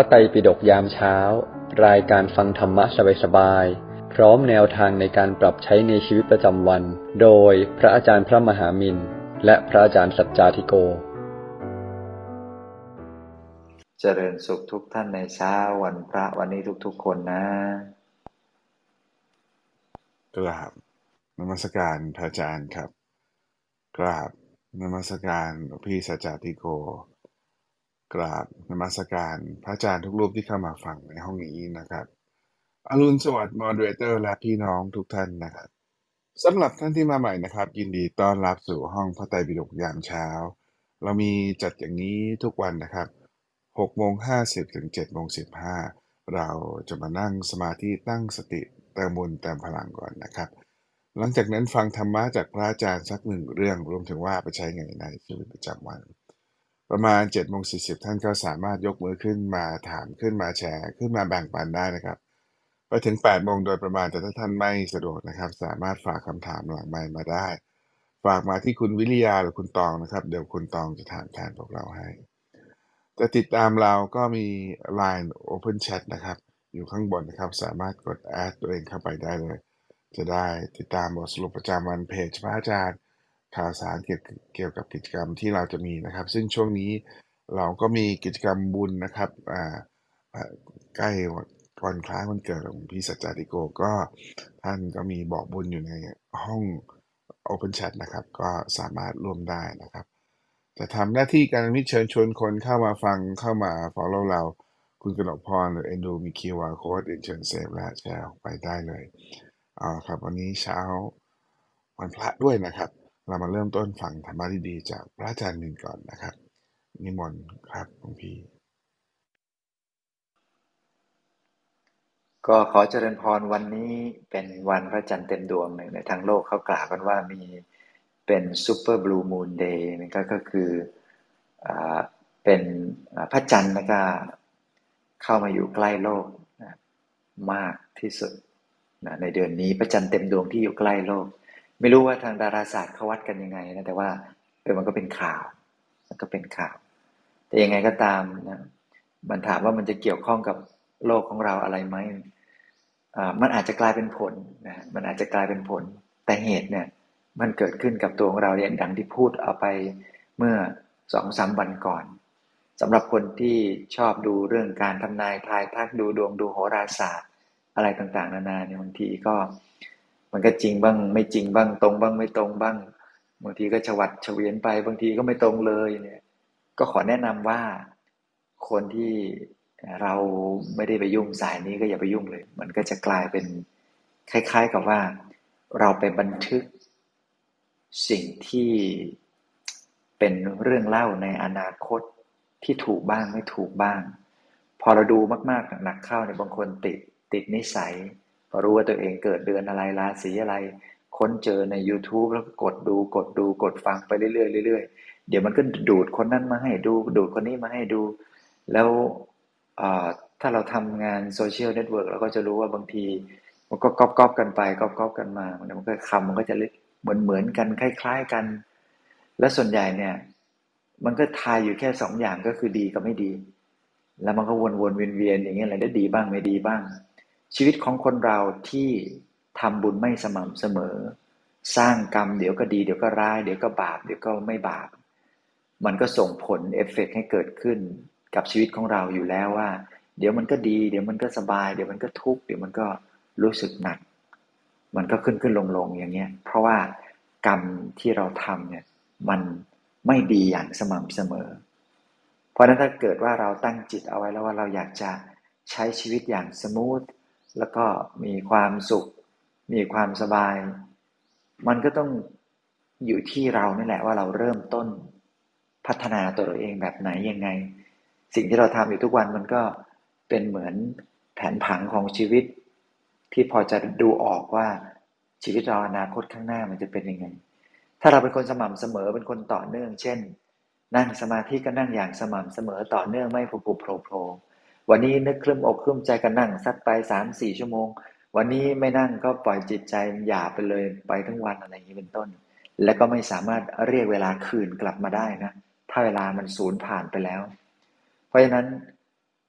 ระไตรปิฎกยามเช้ารายการฟังธรรมะสบายๆพร้อมแนวทางในการปรับใช้ในชีวิตประจำวันโดยพระอาจารย์พระมหามินและพระอาจารย์สัจจาธิโกเจริญสุขทุกท่านในเช้าวันพระวันนี้ทุกๆคนนะกราบนมัสการพระอาจารย์ครับกราบนมัสการพี่สัจจาธิโกกราบนมัสการพระอาจารย์ทุกรูปที่เข้ามาฟังในห้องนี้นะครับอรุณสวัสดิ์มอดเรเตอร์และพี่น้องทุกท่านนะครับสำหรับท่านที่มาใหม่นะครับยินดีต้อนรับสู่ห้องพระไตรปิฎกยามเช้าเรามีจัดอย่างนี้ทุกวันนะครับ 6:50 ถึง 7:15 เราจะมานั่งสมาธิตั้งสติเติมบุญเติมพลังก่อนนะครับหลังจากนั้นฟังธรรมะจากพระอาจารย์สักหนึ่งเรื่องรวมถึงว่าไปใช้ไงในชีวิตประจำวันประมาณ 7:40 ท่านก็สามารถยกมือขึ้นมาถามขึ้นมาแชร์ขึ้นมาแบ่งปันได้นะครับไปถึง 8:00 นโดยประมาณแต่ถ้าท่านไม่สะดวกนะครับสามารถฝากคำถามหลังไมค์มาได้ฝากมาที่คุณวิริยาหรือคุณตองนะครับเดี๋ยวคุณตองจะถามแทนพวกเราให้จะติดตามเราก็มี LINE Open Chat นะครับอยู่ข้างบนนะครับสามารถกดแอดตัวเองเข้าไปได้เลยจะได้ติดตามบทสรุปประจำวันเพจพระอาจารย์ข่าวสารเกี่ยวกับกิจกรรมที่เราจะมีนะครับซึ่งช่วงนี้เราก็มีกิจกรรมบุญนะครับใกล้วันคล้ายวันเกิดของพี่สัจจาธิโกก็ท่านก็มีบอกบุญอยู่ในห้อง Open Chat นะครับก็สามารถร่วมได้นะครับจะทำหน้าที่การมิเชิญชวนคนเข้ามาฟังเข้ามา follow เราคุณกนกพรหรือเอนดูมี QR Code เชิญเซฟและแชร์ออกไปได้เลยครับวันนี้เช้าวันพระด้วยนะครับเรามาเริ่มต้นฟังธรรมะดีๆจากพระอาจารย์มินก่อนนะครับนิมนต์ครับหลวงพี่ก็ขอเจริญพรวันนี้เป็นวันพระจันทร์เต็มดวงหนึ่งในทางโลกเขากล่าวกันว่ามีเป็นซูเปอร์บลูมูนเดย์นั่นก็คือเป็นพระจันทร์แล้วก็เข้ามาอยู่ใกล้โลกมากที่สุดในเดือนนี้พระจันทร์เต็มดวงที่อยู่ใกล้โลกไม่รู้ว่าทางดาราศาสตร์เขาวัดกันยังไงนะแต่ว่ามันก็เป็นข่าวแต่ยังไงก็ตามนะมันถามว่ามันจะเกี่ยวข้องกับโลกของเราอะไรไหมมันอาจจะกลายเป็นผลนะมันอาจจะกลายเป็นผลแต่เหตุเนี่ยมันเกิดขึ้นกับตัวของเราเนี่ยดังที่พูดเอาไปเมื่อ 2-3 วันก่อนสำหรับคนที่ชอบดูเรื่องการทำนายทายทักดูดวงดูโหราศาสตร์อะไรต่างๆนานาเนี่ยบางทีก็มันก็จริงบ้างไม่จริงบ้างตรงบ้างไม่ตรงบ้างบางทีก็ฉวัดเฉวียนไปบางทีก็ไม่ตรงเลยเนี่ยก็ขอแนะนำว่าคนที่เราไม่ได้ไปยุ่งสายนี้ก็อย่าไปยุ่งเลยมันก็จะกลายเป็นคล้ายๆกับว่าเราไปบันทึกสิ่งที่เป็นเรื่องเล่าในอนาคตที่ถูกบ้างไม่ถูกบ้างพอเราดูมากๆหนักๆเข้าเนี่ยบางคนติดนิสัยพอรู้ว่าตัวเองเกิดเดือนอะไรราศีอะไรค้นเจอใน YouTube แล้วก็กดฟังไปเรื่อยๆเดี๋ยวมันก็ดูดคนนั้นมาให้ดูดูดคนนี้มาให้ดูแล้วถ้าเราทำงานโซเชียลเน็ตเวิร์คเราก็จะรู้ว่าบางทีมันก็ก๊อปๆกันไปก๊อปๆกันมามันก็คำมันก็จะเหมือนกันคล้ายๆกันและส่วนใหญ่เนี่ยมันก็ทายอยู่แค่สองอย่างก็คือดีกับไม่ดีแล้วมันก็วนๆเวียนๆอย่างเงี้ยอะไรได้ดีบ้างไม่ดีบ้างชีวิตของคนเราที่ทำบุญไม่สม่ำเสมอสร้างกรรมเดี๋ยวก็ดีเดี๋ยวก็ร้ายเดี๋ยวก็บาปเดี๋ยวก็ไม่บาปมันก็ส่งผลเอฟเฟกต์ให้เกิดขึ้นกับชีวิตของเราอยู่แล้วว่าเดี๋ยวมันก็ดีเดี๋ยวมันก็สบายเดี๋ยวมันก็ทุกข์เดี๋ยวมันก็รู้สึกหนักมันก็ขึ้นลงๆอย่างเงี้ยเพราะว่ากรรมที่เราทำเนี่ยมันไม่ดีอย่างสม่ำเสมอเพราะนั้นถ้าเกิดว่าเราตั้งจิตเอาไว้แล้วว่าเราอยากจะใช้ชีวิตอย่างสมูทแล้วก็มีความสุขมีความสบายมันก็ต้องอยู่ที่เรานี่แหละว่าเราเริ่มต้นพัฒนาตัวเราเองแบบไหนยังไงสิ่งที่เราทำอยู่ทุกวันมันก็เป็นเหมือนแผนผังของชีวิตที่พอจะดูออกว่าชีวิตเราอนาคตข้างหน้ามันจะเป็นยังไงถ้าเราเป็นคนสม่ำเสมอเป็นคนต่อเนื่องเช่นนั่งสมาธิก็นั่งอย่างสม่ำเสมอต่อเนื่องไม่ผุบโผล่วันนี้นึกคลื่นอกคลื่นใจก็นั่งสักไป 3-4 ชั่วโมงวันนี้ไม่นั่งก็ปล่อยจิตใจหยาบไปเลยไปทั้งวันอะไรอย่างนี้เป็นต้นแล้วก็ไม่สามารถเรียกเวลาคืนกลับมาได้นะถ้าเวลามันสูญผ่านไปแล้วเพราะฉะนั้น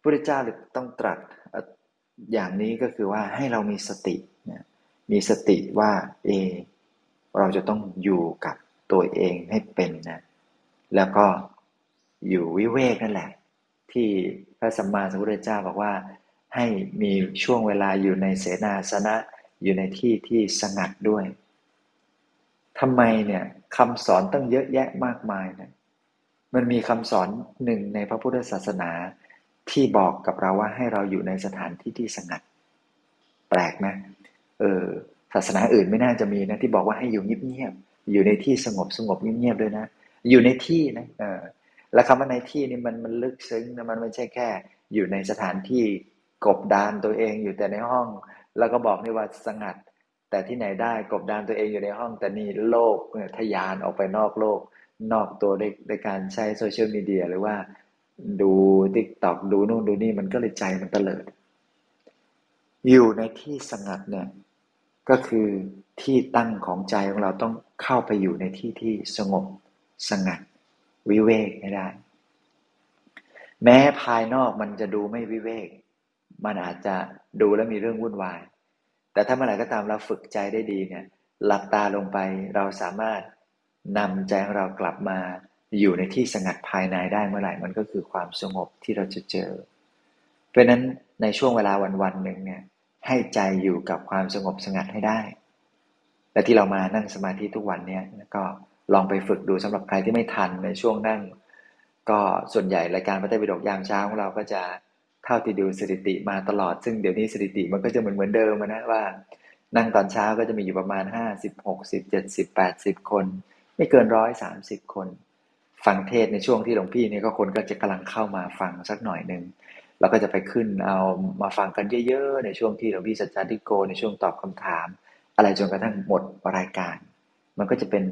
พุทธเจ้าต้องตรัสอย่างนี้ก็คือว่าให้เรามีสตินะมีสติว่าเราจะต้องอยู่กับตัวเองให้เป็นนะแล้วก็อยู่วิเวกนั่นแหละที่พระสัมมาสัมพุทธเจ้าบอกว่าให้มีช่วงเวลาอยู่ในเสนาสนะอยู่ในที่ที่สงัดด้วยทำไมเนี่ยคำสอนตั้งเยอะแยะมากมายนะมันมีคำสอนหนึ่งในพระพุทธศาสนาที่บอกกับเราว่าให้เราอยู่ในสถานที่ที่สงัดแปลกนะศาสนาอื่นไม่น่าจะมีนะที่บอกว่าให้อยู่เงียบๆอยู่ในที่สงบสงบเงียบๆด้วยนะอยู่ในที่นะแล้วคำว่าในที่นี่มันลึกซึ้งนะมันไม่ใช่แค่อยู่ในสถานที่กบดานตัวเองอยู่แต่ในห้องแล้วก็บอกนี่ว่าสงัดแต่ที่ไหนได้กบดานตัวเองอยู่ในห้องแต่นี่โลกทะยานออกไปนอกโลกนอกตัวด้วยการใช้โซเชียลมีเดียหรือว่าดู TikTok ดูนู่นดูนี่มันก็เลยใจมันเตลิดอยู่ในที่สงัดเนี่ยก็คือที่ตั้งของใจของเราต้องเข้าไปอยู่ในที่ที่สงบสงัดวิเวกให้ได้แม้ภายนอกมันจะดูไม่วิเวกมันอาจจะดูแล้วมีเรื่องวุ่นวายแต่ถ้าเมื่อไหร่ก็ตามเราฝึกใจได้ดีเนี่ยหลับตาลงไปเราสามารถนำใจของเรากลับมาอยู่ในที่สงัดภายในได้เมื่อไหร่มันก็คือความสงบที่เราจะเจอเพราะนั้นในช่วงเวลาวันๆนึงเนี่ยให้ใจอยู่กับความสงบสงัดให้ได้และที่เรามานั่งสมาธิทุกวันเนี่ยก็ลองไปฝึกดูสำหรับใครที่ไม่ทันในช่วงนั่งก็ส่วนใหญ่รายการพระไตรปิฎกยามเช้าของเราก็จะเท่าที่ดูสถิติมาตลอดซึ่งเดี๋ยวนี้สถิติมันก็จะเหมือนเดิมนะว่านั่งตอนเช้าก็จะมีอยู่ประมาณ50 60 70 80คนไม่เกิน130 คนฟังเทศในช่วงที่หลวงพี่นี่ก็คนก็จะกำลังเข้ามาฟังสักหน่อยนึงเราก็จะไปขึ้นเอามาฟังกันเยอะๆในช่วงที่หลวงพี่สัจจาธิโกในช่วงตอบคำถามอะไรจนกระทั่งหมดรายการมันก็จะเป็น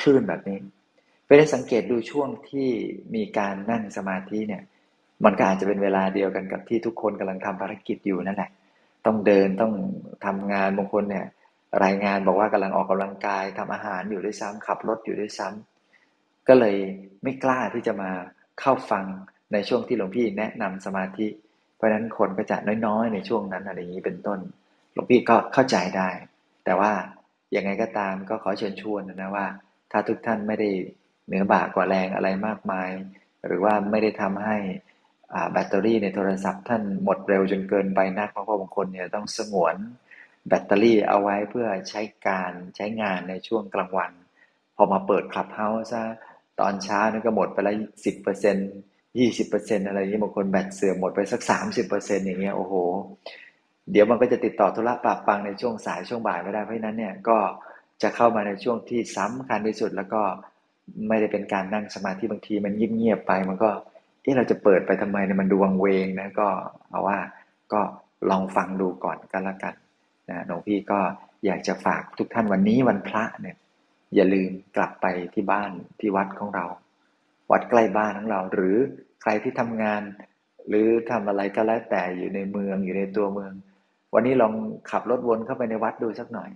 คลื่นแบบนี้ไปได้สังเกตดูช่วงที่มีการนั่งสมาธิเนี่ยมันก็อาจจะเป็นเวลาเดียวกันกับที่ทุกคนกำลังทำภารกิจอยู่นั่นแหละต้องเดินต้องทำงานบางคนเนี่ยรายงานบอกว่ากำลังออกกำลังกายทำอาหารอยู่ด้วยซ้ำขับรถอยู่ด้วยซ้ำก็เลยไม่กล้าที่จะมาเข้าฟังในช่วงที่หลวงพี่แนะนำสมาธิเพราะนั้นคนก็จะน้อยๆในช่วงนั้นอะไรอย่างนี้เป็นต้นหลวงพี่ก็เข้าใจได้แต่ว่ายังไงก็ตามก็ขอเชิญชวนนะว่าถ้าทุกท่านไม่ได้เหนือบ่ากว่าแรงอะไรมากมายหรือว่าไม่ได้ทำให้แบตเตอรี่ในโทรศัพท์ท่านหมดเร็วจนเกินไปนักเพราะบางคนเนี่ยต้องสงวนแบตเตอรี่เอาไว้เพื่อใช้งานในช่วงกลางวันพอมาเปิดคลับเฮาส์ซะตอนเช้านี่ก็หมดไปแล้ว 10% 20% อะไรอย่างนี้บางคนแบตเสื่อมหมดไปสัก 30% อย่างเงี้ยโอ้โหเดี๋ยวมันก็จะติดต่อธุระปะปังในช่วงสายช่วงบ่ายไม่ได้เพราะฉะนั้นเนี่ยก็จะเข้ามาในช่วงที่สำคัญที่สุดแล้วก็ไม่ได้เป็นการนั่งสมาธิบางทีมันเงียบๆไปมันก็เราจะเปิดไปทำไมเนี่ยมันดูวังเวงนะก็เอาว่าก็ลองฟังดูก่อนกันละกันนะหลวงพี่ก็อยากจะฝากทุกท่านวันนี้วันพระเนี่ยอย่าลืมกลับไปที่บ้านที่วัดของเราวัดใกล้บ้านของเราหรือใครที่ทำงานหรือทำอะไรก็แล้วแต่อยู่ในเมืองอยู่ในตัวเมืองวันนี้ลองขับรถวนเข้าไปในวัดดูสักหน่อย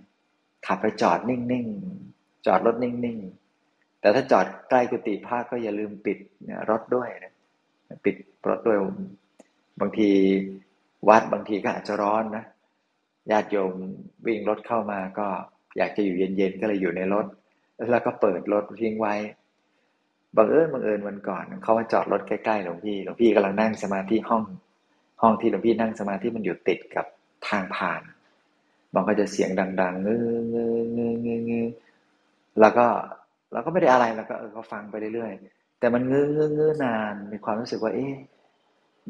ขับไปจอดนิ่งๆจอดรถนิ่งๆแต่ถ้าจอดใกล้กุฏิพระก็อย่าลืมปิดรถด้วยนะปิดรถด้วยบางทีวัดบางทีก็อาจจะร้อนนะญาติโยมวิ่งรถเข้ามาก็อยากจะอยู่เย็นๆก็เลยอยู่ในรถแล้วก็เปิดรถทิ้งไว้บังเอิญวันก่อนเขามาจอดรถใกล้ๆหลวงพี่กำลังนั่งสมาธิห้องที่หลวงพี่นั่งสมาธิมันอยู่ติดกับทางผ่านมันก็จะเสียงดังๆเงยๆๆแล้วก็ไม่ได้อะไรแล้วก็เขาฟังไปเรื่อยๆแต่มันเงยๆๆนานมีความรู้สึกว่า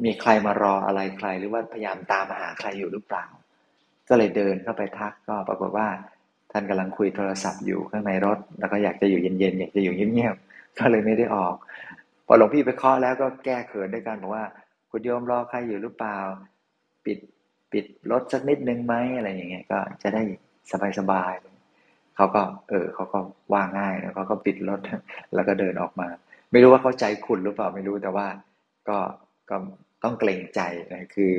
มีใครมารออะไรใครหรือว่าพยายามตามหาใครอยู่หรือเปล่าก็เลยเดินเข้าไปทักก็ปรากฏว่าท่านกำลังคุยโทรศัพท์อยู่ข้างในรถแล้วก็อยากจะอยู่เย็นๆอยากจะอยู่เงียบๆก็เลยไม่ได้ออกพอหลวงพี่ไปเคาะแล้วก็แก้เขินด้วยการบอกว่าคุณโยมรอใครอยู่หรือเปล่าปิดรถสักนิดนึงไหมอะไรอย่างเงี้ยก็จะได้สบายๆเขาก็เขาก็ว่าง่ายแล้วเขาก็ปิดรถแล้วก็เดินออกมาไม่รู้ว่าเขาใจขุ่นหรือเปล่าไม่รู้แต่ว่าก็ต้องเกรงใจนะคือ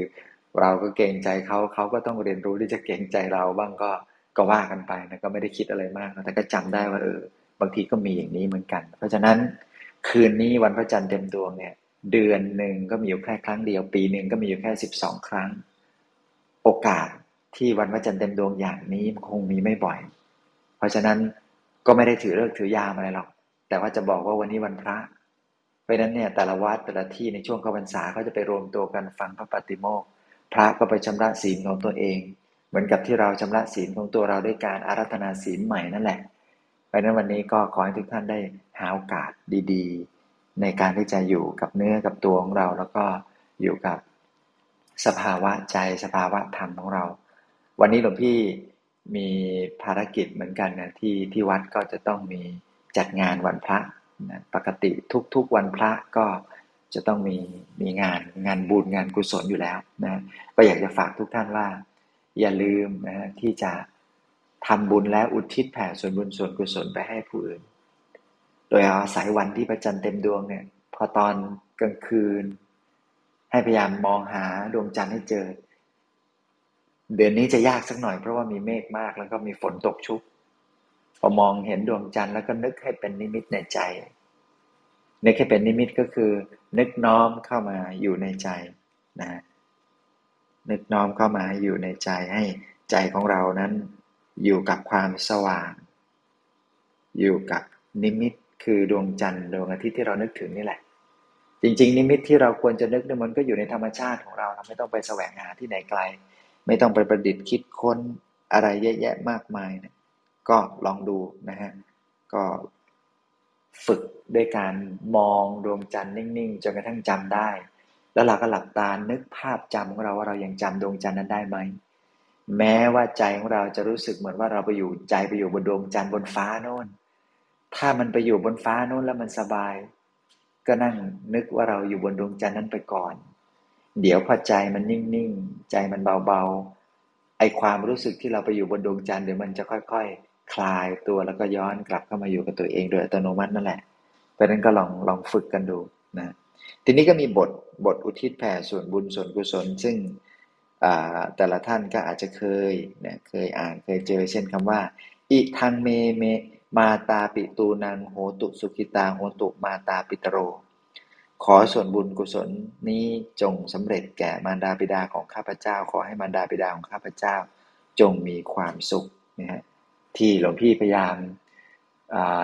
เราก็เกรงใจเขาก็ต้องเรียนรู้ที่จะเกรงใจเราบ้างก็ว่ากันไปนะก็ไม่ได้คิดอะไรมากแต่ก็จำได้ว่าบางทีก็มีอย่างนี้เหมือนกันเพราะฉะนั้นคืนนี้วันพระจันทร์เต็มดวงเนี่ย เดือนหนึ่งก็มีอยู่แค่ครั้งเดียวปีหนึ่งก็มีอยู่แค่12ครั้งโอกาสที่วันพระจันทร์เต็มดวงอย่างนี้คงมีไม่บ่อยเพราะฉะนั้นก็ไม่ได้ถือเลิกถือยามอะไรหรอกแต่ว่าจะบอกว่าวันนี้วันพระเพราะนั้นเนี่ยแต่ละวัดแต่ละที่ในช่วงเข้าพรรษาเขาจะไปรวมตัวกันฟังพระปาติโมกข์พระก็ไปชำระศีลของตัวเองเหมือนกับที่เราชำระศีลของตัวเราด้วยการอาราธนาศีลใหม่นั่นแหละเพราะนั้นวันนี้ก็ขอให้ทุกท่านได้หาโอกาสดีๆในการที่จะอยู่กับเนื้อกับตัวของเราแล้วก็อยู่กับสภาวะใจสภาวะธรรมของเราวันนี้หลวงพี่มีภารกิจเหมือนกันนะที่วัดก็จะต้องมีจัดงานวันพระนะปกติทุกวันพระก็จะต้องมีงานบุญงานกุศลอยู่แล้วนะก็อยากจะฝากทุกท่านว่าอย่าลืมนะที่จะทำบุญและอุทิศแผ่ส่วนบุญส่วนกุศลไปให้ผู้อื่นโดยอาศัยวันที่พระจันทร์เต็มดวงเนี่ยพอตอนกลางคืนให้พยายามมองหาดวงจันทร์ให้เจอเดือนนี้จะยากสักหน่อยเพราะว่ามีเมฆมากแล้วก็มีฝนตกชุกพอมองเห็นดวงจันทร์แล้วก็นึกให้เป็นนิมิตในใจนึกให้เป็นนิมิตก็คือนึกน้อมเข้ามาอยู่ในใจนะนึกน้อมเข้ามาอยู่ในใจให้ใจของเรานั้นอยู่กับความสว่างอยู่กับนิมิตคือดวงจันทร์ดวงอาทิตย์ที่เรานึกถึงนี่แหละจริงๆนิมิตที่เราควรจะนึกเนี่ยมันก็อยู่ในธรรมชาติของเราเราไม่ต้องไปแสวงหาที่ไหนไกลไม่ต้องไปประดิษฐ์คิดค้นอะไรเยอะแยะมากมายนะก็ลองดูนะฮะก็ฝึกด้วยการมองดวงจันทร์นิ่งๆจนกระทั่งจำได้แล้วเราก็หลับตานึกภาพจำของเราว่าเรายังจำดวงจันทร์นั้นได้ไหมแม้ว่าใจของเราจะรู้สึกเหมือนว่าเราไปอยู่บนดวงจันทร์บนฟ้าโน่นถ้ามันไปอยู่บนฟ้าโน่นแล้วมันสบายก็นั่งนึกว่าเราอยู่บนดวงจันทร์นั้นไปก่อนเดี๋ยวพอใจมันนิ่งๆใจมันเบาๆไอ้ความรู้สึกที่เราไปอยู่บนดวงจันทร์เดี๋ยวมันจะค่อยๆ คลายตัวแล้วก็ย้อนกลับเข้ามาอยู่กับตัวเองโดยอัตโนมัตินั่นแหละเพราะฉะนั้นก็ลองฝึกกันดูนะทีนี้ก็มีบทอุทิศแผ่ส่วนบุญส่วนกุศลซึ่งแต่ละท่านก็อาจจะเคยอ่านเคยเจอเช่นคำว่าอิทังเมเมมาตาปิตูนังโหตุสุขิตาโหตุมาตาปิตโรขอส่วนบุญกุศลนี้จงสำเร็จแก่มารดาบิดาของข้าพเจ้าขอให้มารดาบิดาของข้าพเจ้าจงมีความสุขนะฮะที่หลวงพี่พยายาม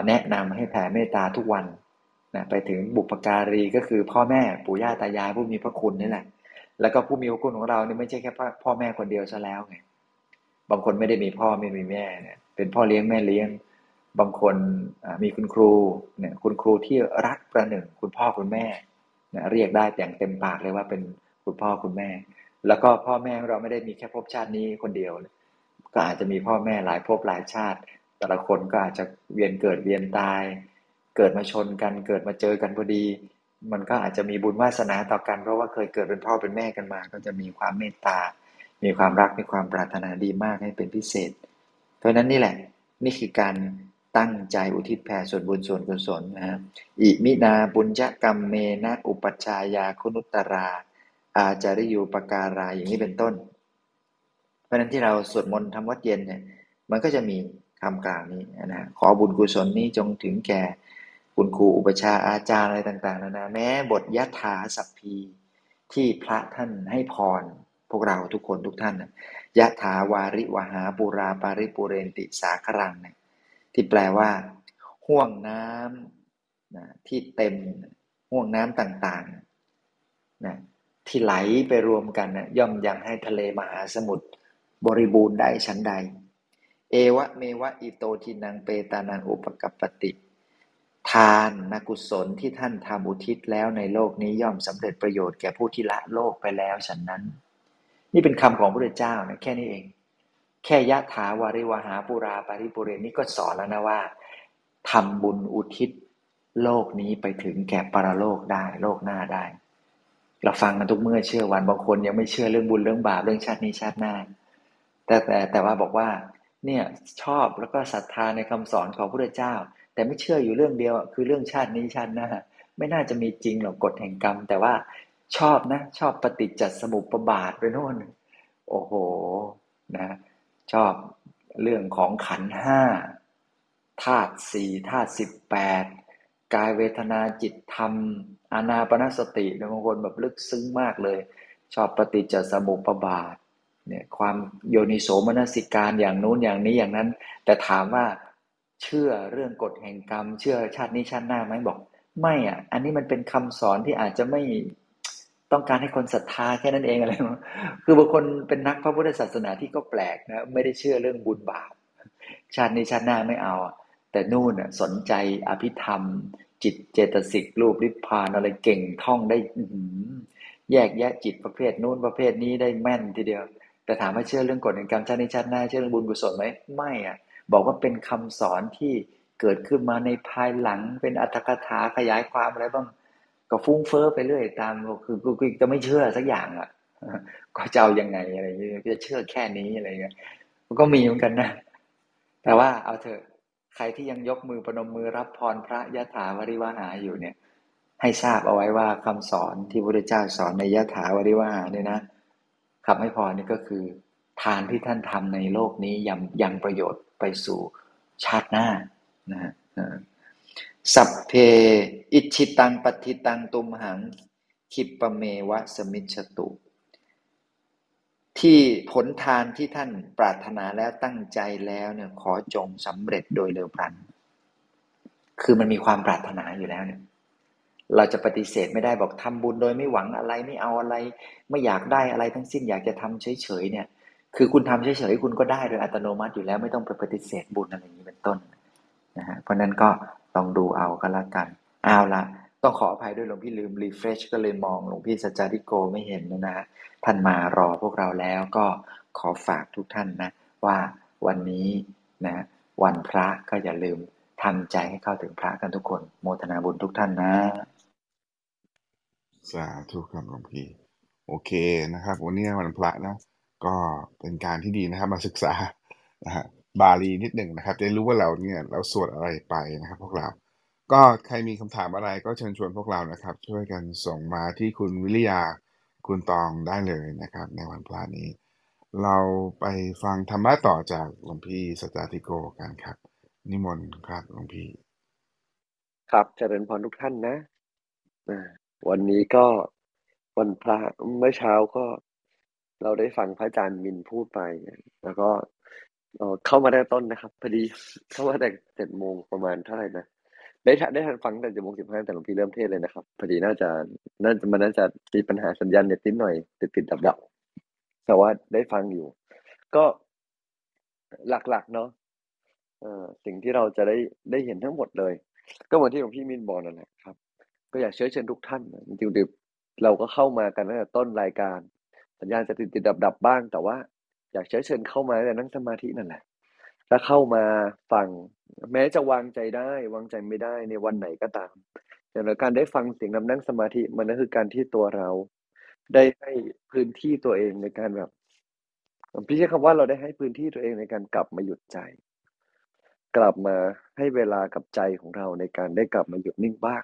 แนะนำให้แผ่เมตตาทุกวันนะไปถึงบุพการีก็คือพ่อแม่ปู่ย่าตายายผู้มีพระคุณนี่แหละแล้วก็ผู้มีพระคุณของเราเนี่ยไม่ใช่แค่พ่อแม่คนเดียวซะแล้วไงบางคนไม่ได้มีพ่อไม่มีแม่เนี่ยเป็นพ่อเลี้ยงแม่เลี้ยงบางคนมีคุณครูเนี่ยคุณครูที่รักประหนึ่งคุณพ่อคุณแม่นะเรียกได้อย่างเต็มปากเลยว่าเป็นคุณพ่อคุณแม่แล้วก็พ่อแม่เราไม่ได้มีแค่ภพชาตินี้คนเดียวก็อาจจะมีพ่อแม่หลายภพหลายชาติแต่ละคนก็อาจจะเวียนเกิดเวียนตายเกิดมาชนกันเกิดมาเจอกันพอดีมันก็อาจจะมีบุญวาสนาต่อกันเพราะว่าเคยเกิดเป็นพ่อเป็นแม่กันมาก็จะมีความเมตตามีความรักมีความปรารถนาดีมากให้เป็นพิเศษเพราะฉะนั้นนี่แหละนี่คือการตั้งใจอุทิศแผ่ส่วนบุญส่วนกุศลนะฮะอิมินาบุญญกรรมเมนะอุปัชฌายาคุนุตตราอาจาริยูปการาอย่างนี้เป็นต้นเพราะฉะนั้นที่เราสวดมนต์ทำวัดเย็นเนี่ยมันก็จะมีคำกล่าวนี้นะฮะขอบุญกุศลนี้จงถึงแก่คุณครูอุปชาอาจารย์อะไรต่างๆนานาแม้บทยะถาสัพพีที่พระท่านให้พรพวกเราทุกคนทุกท่านนะยะถาวาริวหาปุราปาริปุเรนติสาครังเนี่ยที่แปลว่าห่วงน้ำนะที่เต็มห่วงน้ำต่างๆนะที่ไหลไปรวมกันนะย่อมยังให้ทะเลมหาสมุทรบริบูรณ์ได้ชั้นใดเอวะเมวะอิโตทินังเปตานังอุปกัปปติทานนะกุศลที่ท่านทำอุทิศแล้วในโลกนี้ย่อมสำเร็จประโยชน์แก่ผู้ที่ละโลกไปแล้วฉันนั้นนี่เป็นคำของพระพุทธเจ้านะแค่นี้เองแค่ยะถาวาริวหาปุราปาริปุเรนนี่ก็สอนแล้วนะว่าทำบุญอุทิศโลกนี้ไปถึงแก่ปรโลกได้โลกหน้าได้เราฟังกันทุกเมื่อเชื่อวันบางคนยังไม่เชื่อเรื่องบุญเรื่องบาปเรื่องชาตินี้ชาติหน้าแต่ว่าบอกว่าเนี่ยชอบแล้วก็ศรัทธาในคำสอนของพระพุทธเจ้าแต่ไม่เชื่ออยู่เรื่องเดียวคือเรื่องชาตินี้ชาติหน้าไม่น่าจะมีจริงหรอกกฎแห่งกรรมแต่ว่าชอบนะชอบปฏิจจสมุปบาทไปโน่นโอ้โหนะชอบเรื่องของขันธ์ 5ธาตุ 4ธาตุ 18 กายเวทนาจิตธรรมอานาปานสติเนี่ยบางคนแบบลึกซึ้งมากเลยชอบปฏิจจสมุปบาทเนี่ยความโยนิโสมนสิการอย่างนู้นอย่างนี้อย่างนั้นแต่ถามว่าเชื่อเรื่องกฎแห่งกรรมเชื่อชาตินี้ชาติหน้าไหมบอกไม่อ่ะอันนี้มันเป็นคำสอนที่อาจจะไม่ต้องการให้คนศรัทธาแค่นั้นเองอะไรคือบางคนเป็นนักพระพุทธศาสนาที่ก็แปลกนะไม่ได้เชื่อเรื่องบุญบาปชาตินี้ชาติหน้าไม่เอาแต่นู่นสนใจอภิธรรมจิตเจตสิกรูปนิพพานอะไรเก่งท่องได้แยกแยะจิตประเภทนู้นประเภทนี้ได้แม่นทีเดียวแต่ถามว่าเชื่อเรื่องกฎแห่งกรรมชาตินี้ชาติหน้าเชื่อเรื่องบุญกุศลไหมไม่อ่ะบอกว่าเป็นคำสอนที่เกิดขึ้นมาในภายหลังเป็นอรรถกถาขยายความอะไรบ้างก็ฟุ้งเฟ้อไปเรื่อยตามคือจะไม่เชื่อสักอย่างอ่ะก็จะเอายังไงอะไรอย่างเงี้ยจะเชื่อแค่นี้อะไรเงี้ยมันก็มีเหมือนกันนะแต่ว่าเอาเถอะใครที่ยังยกมือประนมมือรับพรพระยะถาวริวหาอยู่เนี่ยให้ทราบเอาไว้ว่าคำสอนที่พระพุทธเจ้าสอนในยะถาวริวหาเนี่ยนะคำให้พรนี่ก็คือทานที่ท่านทำในโลกนี้ยังประโยชน์ไปสู่ชาติหน้านะสัพเพอิชิตังปฏิตังตุมหังคิปปเมวะสมิจฉตุที่ผลทานที่ท่านปรารถนาแล้วตั้งใจแล้วเนี่ยขอจงสำเร็จโดยเร็วพลันคือมันมีความปรารถนาอยู่แล้วเนี่ยเราจะปฏิเสธไม่ได้บอกทำบุญโดยไม่หวังอะไรไม่เอาอะไรไม่อยากได้อะไรทั้งสิ้นอยากจะทำเฉยๆเนี่ยคือคุณทำเฉยๆคุณก็ได้โดยอัตโนมัติอยู่แล้วไม่ต้องไปปฏิเสธบุญอะไรอย่างนี้เป็นต้นนะฮะเพราะนั้นก็ลองดูเอาก็แล้วกันเอาละต้องขออภัยด้วยหลวงพี่ลืมรีเฟรชก็เลยมองหลวงพี่สัจจาธิโกไม่เห็นนะฮะท่านมารอพวกเราแล้วก็ขอฝากทุกท่านนะว่าวันนี้นะวันพระก็อย่าลืมทำใจให้เข้าถึงพระกันทุกคนโมทนาบุญทุกท่านนะสาธุครับหลวงพี่โอเคนะครับวันนี้วันพระนะก็เป็นการที่ดีนะครับมาศึกษานะฮะบาลีนิดหนึ่งนะครับจะรู้ว่าเราเนี่ยเราสวดอะไรไปนะครับพวกเราก็ใครมีคำถามอะไรก็เชิญชวนพวกเรานะครับช่วยกันส่งมาที่คุณวิริยาคุณตองได้เลยนะครับในวันพระนี้เราไปฟังธรรมะต่อจากหลวงพี่สัจจาธิโกกันครับนิมนต์ครับหลวงพี่ครับเจริญพรทุกท่านนะวันนี้ก็วันพระเมื่อเช้าก็เราได้ฟังพระอาจารย์มินพูดไปแล้วก็เข้ามาได้ต้นนะครับพอดีเข้ามาแต่ 7:00 นประมาณเท่าไหร่นะได้ทันฟังแต่ 7:15 แต่หลวงพี่เริ่มเทศน์เลยนะครับพอดีน่าจะมีปัญหาสัญญาณเน็ตนิดหน่อยติดดับๆแต่ว่าได้ฟังอยู่ก็หลักๆเนาะสิ่งที่เราจะได้เห็นทั้งหมดเลยก็เหมือนที่หลวงพี่มินบอกนั่นแหละครับก็อยากเชิญชวนทุกท่านจริงๆเราก็เข้ามากันตั้งแต่ต้นรายการสัญญาณจะติดดับๆบ้างแต่ว่าอยากเชิญเข้ามาแต่นั่งสมาธินั่นแหละถ้าเข้ามาฟังแม้จะวางใจได้วางใจไม่ได้ในวันไหนก็ตามแต่การได้ฟังเสียงนั่งสมาธิมันก็คือการที่ตัวเราได้ให้พื้นที่ตัวเองในการแบบพี่ใช้คำว่าเราได้ให้พื้นที่ตัวเองในการกลับมาหยุดใจกลับมาให้เวลากับใจของเราในการได้กลับมาหยุดนิ่งบ้าง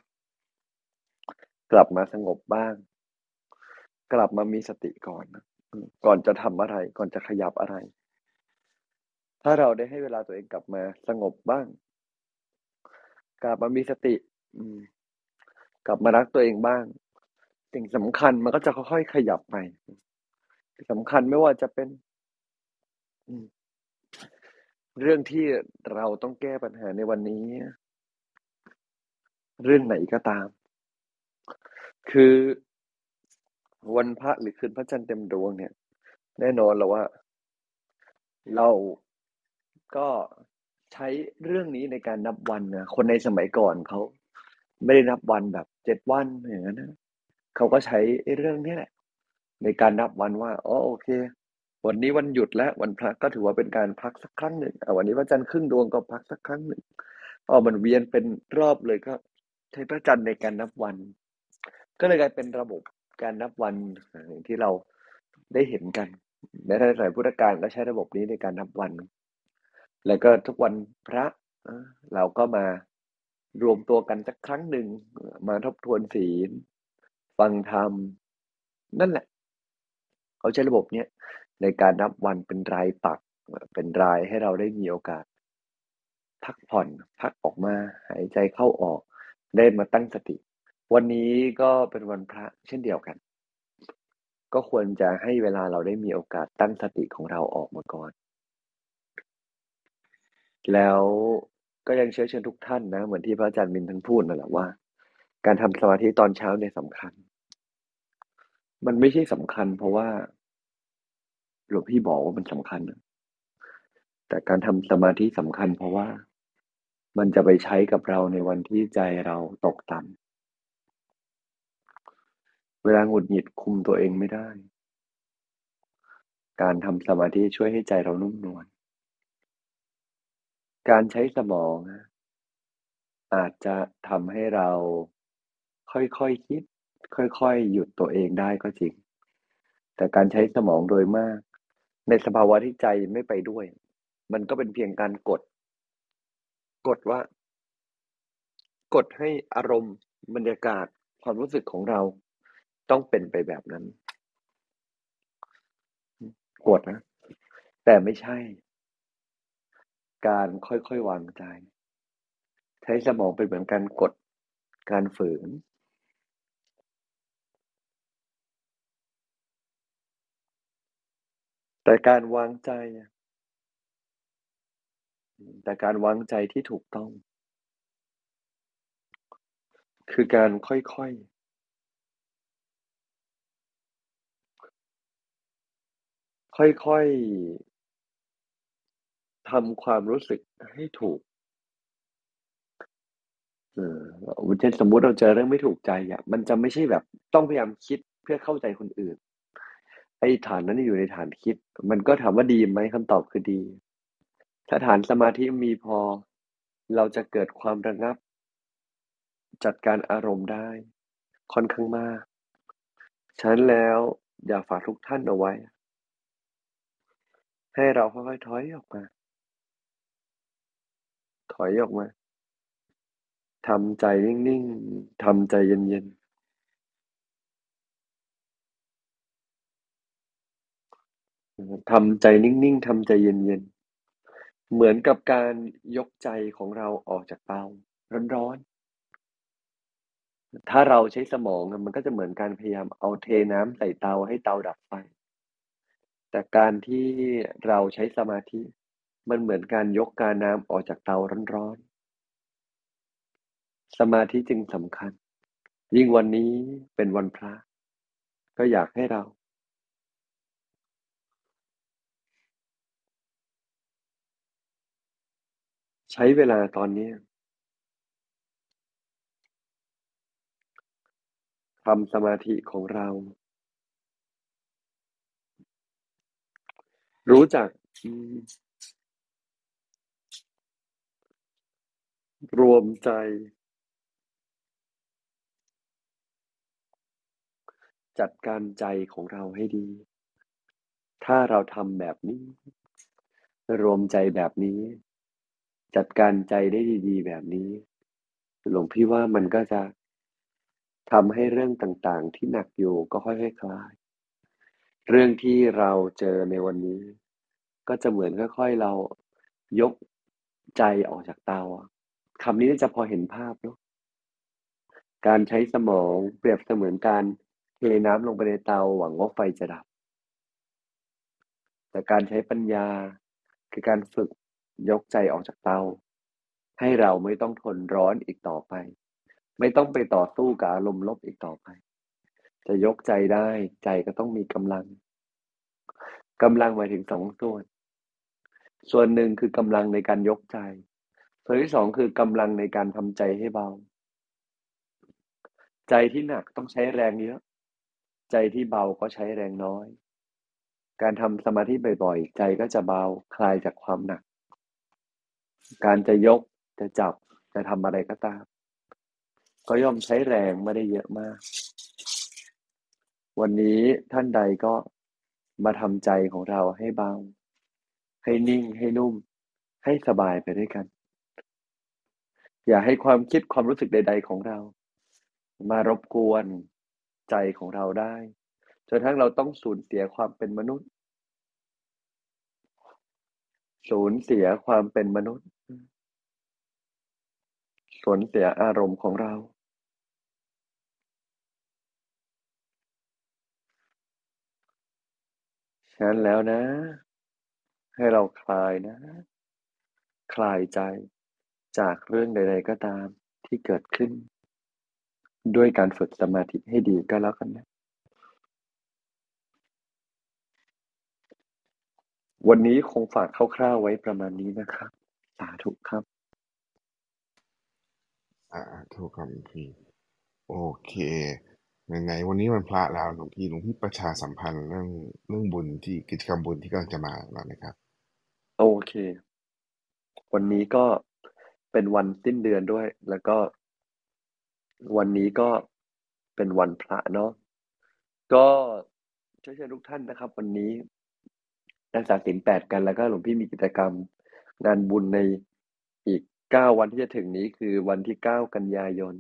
กลับมาสงบบ้างกลับมามีสติก่อนจะทำอะไรก่อนจะขยับอะไรถ้าเราได้ให้เวลาตัวเองกลับมาสงบบ้างกลับมามีสติกลับมารักตัวเองบ้างสิ่งสำคัญมันก็จะค่อยๆขยับไปสำคัญไม่ว่าจะเป็นเรื่องที่เราต้องแก้ปัญหาในวันนี้เรื่องไหนก็ตามคือวันพระหรือคืนพระจันทร์เต็มดวงเนี่ยแน่นอนแล้วว่าเราก็ใช้เรื่องนี้ในการนับวันนะคนในสมัยก่อนเขาไม่ได้นับวันแบบ7วันอย่างนั้นนะเขาก็ใช้เรื่องนี้แหละในการนับวันว่าอ๋อโอเควันนี้วันหยุดแล้ววันพระก็ถือว่าเป็นการพักสักครั้งหนึ่งวันนี้พระจันทร์ครึ่งดวงก็พักสักครั้งหนึ่งมันเวียนเป็นรอบเลยก็ใช้พระจันทร์ในการนับวันก็เลยกลายเป็นระบบการนับวันอย่างที่เราได้เห็นกันในสมัยพุทธกาลก็ใช้ระบบนี้ในการนับวันแล้วก็ทุกวันพระเราก็มารวมตัวกันสักครั้งหนึ่งมาทบทวนศีลฟังธรรมนั่นแหละเขาใช้ระบบนี้ในการนับวันเป็นรายปักเป็นรายให้เราได้มีโอกาสพักผ่อนพักออกมาหายใจเข้าออก ได้มาตั้งสติวันนี้ก็เป็นวันพระเช่นเดียวกันก็ควรจะให้เวลาเราได้มีโอกาสตั้งสติของเราออกมาก่อนแล้วก็ยังเชื้อเชิญทุกท่านนะเหมือนที่พระอาจารย์มินท่านพูดนั่นแหละว่าการทำสมาธิตอนเช้าเนี่ยสำคัญมันไม่ใช่สำคัญเพราะว่าหลวงพี่บอกว่ามันสำคัญแต่การทำสมาธิสำคัญเพราะว่ามันจะไปใช้กับเราในวันที่ใจเราตกต่ำเวลาหงุดหงิดคุมตัวเองไม่ได้การทำสมาธิช่วยให้ใจเรานุ่มนวลการใช้สมองอาจจะทำให้เราค่อยๆคิดค่อยๆหยุดตัวเองได้ก็จริงแต่การใช้สมองโดยมากในสภาวะที่ใจไม่ไปด้วยมันก็เป็นเพียงการกดว่ากดให้อารมณ์บรรยากาศความรู้สึกของเราต้องเป็นไปแบบนั้นกดนะแต่ไม่ใช่การค่อยๆวางใจใช้สมองเป็นเหมือนการกดการฝืนแต่การวางใจที่ถูกต้องคือการค่อยๆทำความรู้สึกให้ถูกเช่นสมมุติเราเจอเรื่องไม่ถูกใจอ่ะมันจะไม่ใช่แบบต้องพยายามคิดเพื่อเข้าใจคนอื่นไอ้ฐานนั้นอยู่ในฐานคิดมันก็ถามว่าดีไหมคำตอบคือดีถ้าฐานสมาธิมีพอเราจะเกิดความระงับจัดการอารมณ์ได้ค่อนข้างมากฉะนั้นแล้วอยากฝากทุกท่านเอาไว้ให้เราค่อยๆถอยออกมาทำใจนิ่งๆทำใจเย็นๆทำใจเย็นๆเหมือนกับการยกใจของเราออกจากเตาร้อนๆถ้าเราใช้สมองมันก็จะเหมือนการพยายามเอาเทน้ำใส่เตาให้เตาดับไฟแต่การที่เราใช้สมาธิมันเหมือนการยกกาน้ำออกจากเตาร้อนๆสมาธิจึงสำคัญยิ่งวันนี้เป็นวันพระก็อยากให้เราใช้เวลาตอนนี้ทำสมาธิของเรารู้จักรวมใจจัดการใจของเราให้ดีถ้าเราทำแบบนี้รวมใจแบบนี้จัดการใจได้ดีๆแบบนี้หลวงพี่ว่ามันก็จะทำให้เรื่องต่างๆที่หนักอยู่ก็ค่อยๆคลายเรื่องที่เราเจอในวันนี้ก็จะเหมือนค่อยๆเรายกใจออกจากเตาคำนี้จะพอเห็นภาพเนาะการใช้สมองเปรียบเสมือนการเทน้ำลงไปในเตาหวังว่าไฟจะดับแต่การใช้ปัญญาคือการฝึกยกใจออกจากเตาให้เราไม่ต้องทนร้อนอีกต่อไปไม่ต้องไปต่อสู้กับอารมณ์ลบอีกต่อไปจะยกใจได้ใจก็ต้องมีกำลังหมายถึง2ส่วนหนึ่งคือกำลังในการยกใจส่วนที่2คือกำลังในการทำใจให้เบาใจที่หนักต้องใช้แรงเยอะใจที่เบาก็ใช้แรงน้อยการทำสมาธิบ่อยๆใจก็จะเบาคลายจากความหนักการจะยกจะจับจะทำอะไรก็ตามก็ย่อมใช้แรงไม่ได้เยอะมากวันนี้ท่านใดก็มาทำใจของเราให้เบาให้นิ่งให้นุ่มให้สบายไปด้วยกันอย่าให้ความคิดความรู้สึกใดๆของเรามารบกวนใจของเราได้จนทั้งเราต้องสูญเสียความเป็นมนุษย์สูญเสียความเป็นมนุษย์ สูญเสียอารมณ์ของเราฉะนั้นแล้วนะให้เราคลายนะคลายใจจากเรื่องใดๆก็ตามที่เกิดขึ้นด้วยการฝึกสมาธิให้ดีก็แล้วกันนะวันนี้คงฝากคร่าวๆไว้ประมาณนี้นะครับสาธุครับสาธุครับหลวงพี่โอเคไหนๆวันนี้มันพระแล้วหลวงพี่ประชาสัมพันธ์เรื่องบุญที่กิจกรรมบุญที่กำลังจะมาแล้วนะครับโอเควันนี้ก็เป็นวันสิ้นเดือนด้วยแล้วก็วันนี้ก็เป็นวันพระเนาะก็เชิญทุกท่านนะครับวันนี้รักษาศีล8กันแล้วก็หลวงพี่มีกิจกรรมงานบุญในอีก9วันที่จะถึงนี้คือวันที่9กันยายน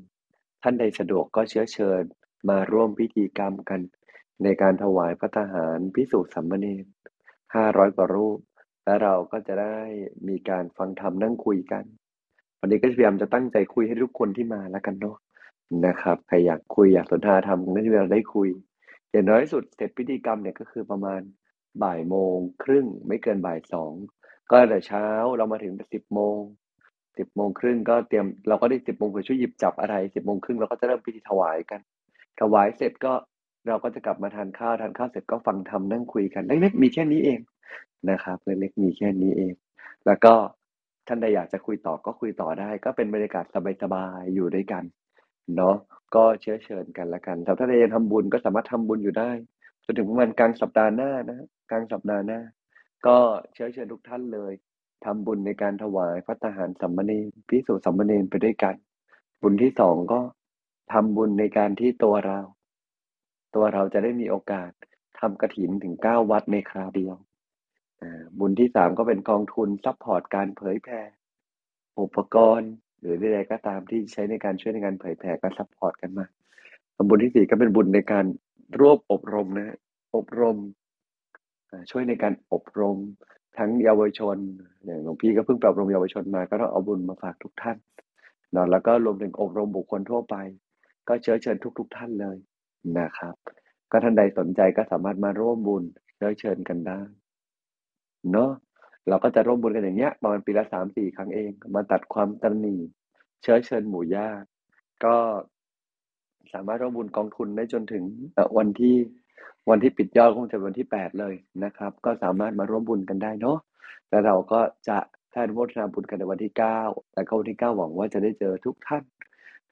ท่านใดสะดวกก็เชิญมาร่วมพิธีกรรมกันในการถวายพระทหารภิกษุสามเณร500กว่ารูปและเราก็จะได้มีการฟังธรรมนั่งคุยกันวันนี้ก็พยายามจะตั้งใจคุยให้ทุกคนที่มาแล้วกันเนาะนะครับใครอยากคุยอยากสนทนาธรรมก็ที่เราได้คุยอย่างน้อยที่สุดเสร็จพิธีกรรมเนี่ยก็คือประมาณบ่ายโมงครึ่งไม่เกินบ่ายสองก็แต่เช้าเรามาถึง10 โมง 10 โมงครึ่งก็เตรียมเราก็ได้ 10 โมงไปช่วยหยิบจับอะไร 10 โมงครึ่งเราก็จะเริ่มพิธีถวายกันถวายเสร็จก็เราก็จะกลับมาทานข้าวเสร็จก็ฟังธรรมนั่งคุยกันเล็กๆมีแค่นี้เองนะครับเล็กๆมีแค่นี้เองแล้วก็ท่านใดอยากจะคุยต่อก็คุยต่อได้ก็เป็นบรรยากาศสบายๆอยู่ด้วยกันเนาะก็เชิญกันละกันถ้าใครจะทำบุญก็สามารถทำบุญอยู่ได้จนถึงวันกลางสัปดาห์หน้านะกลางสัปดาห์หน้าก็เชิญทุกท่านเลยทำบุญในการถวายพระทหารสามเณรภิกษุสามเณรไปด้วยกันบุญที่2ก็ทำบุญในการที่ตัวเราจะได้มีโอกาสทำกฐินถึง9วัดในคราวเดียวบุญที่3ก็เป็นกองทุนซัพพอร์ตการเผยแพร่อุปกรณ์หรือใดๆก็ตามที่ใช้ในการช่วยในการเผยแพร่ก็ซัพพอร์ตกันมาบุญที่4ก็เป็นบุญในการร่วมอบรมนะอบรมช่วยในการอบรมทั้งเยาวชนอย่างหลวงพี่ก็เพิ่งปรับอบรมเยาวชนมาก็ต้องเอาบุญมาฝากทุกท่านนะแล้วก็รวมถึงอบรมบุคคลทั่วไปก็เชิญทุกท่านเลยนะครับก็ท่านใดสนใจก็สามารถมาร่วมบุญเชิญกันได้เนาะเราก็จะร่วมบุญกันอย่างเงี้ยประมาณปีละ 3-4 ครั้งเองมาตัดความตระหนี่เชิญหมู่ญาติก็สามารถร่วมบุญกองทุนได้จนถึงวันที่ปิดยอดคงจะวันที่8เลยนะครับก็สามารถมาร่วมบุญกันได้เนาะแล้วเราก็จะได้ร่วมทำบุญกันในวันที่9และก็วันที่9หวังว่าจะได้เจอทุกท่าน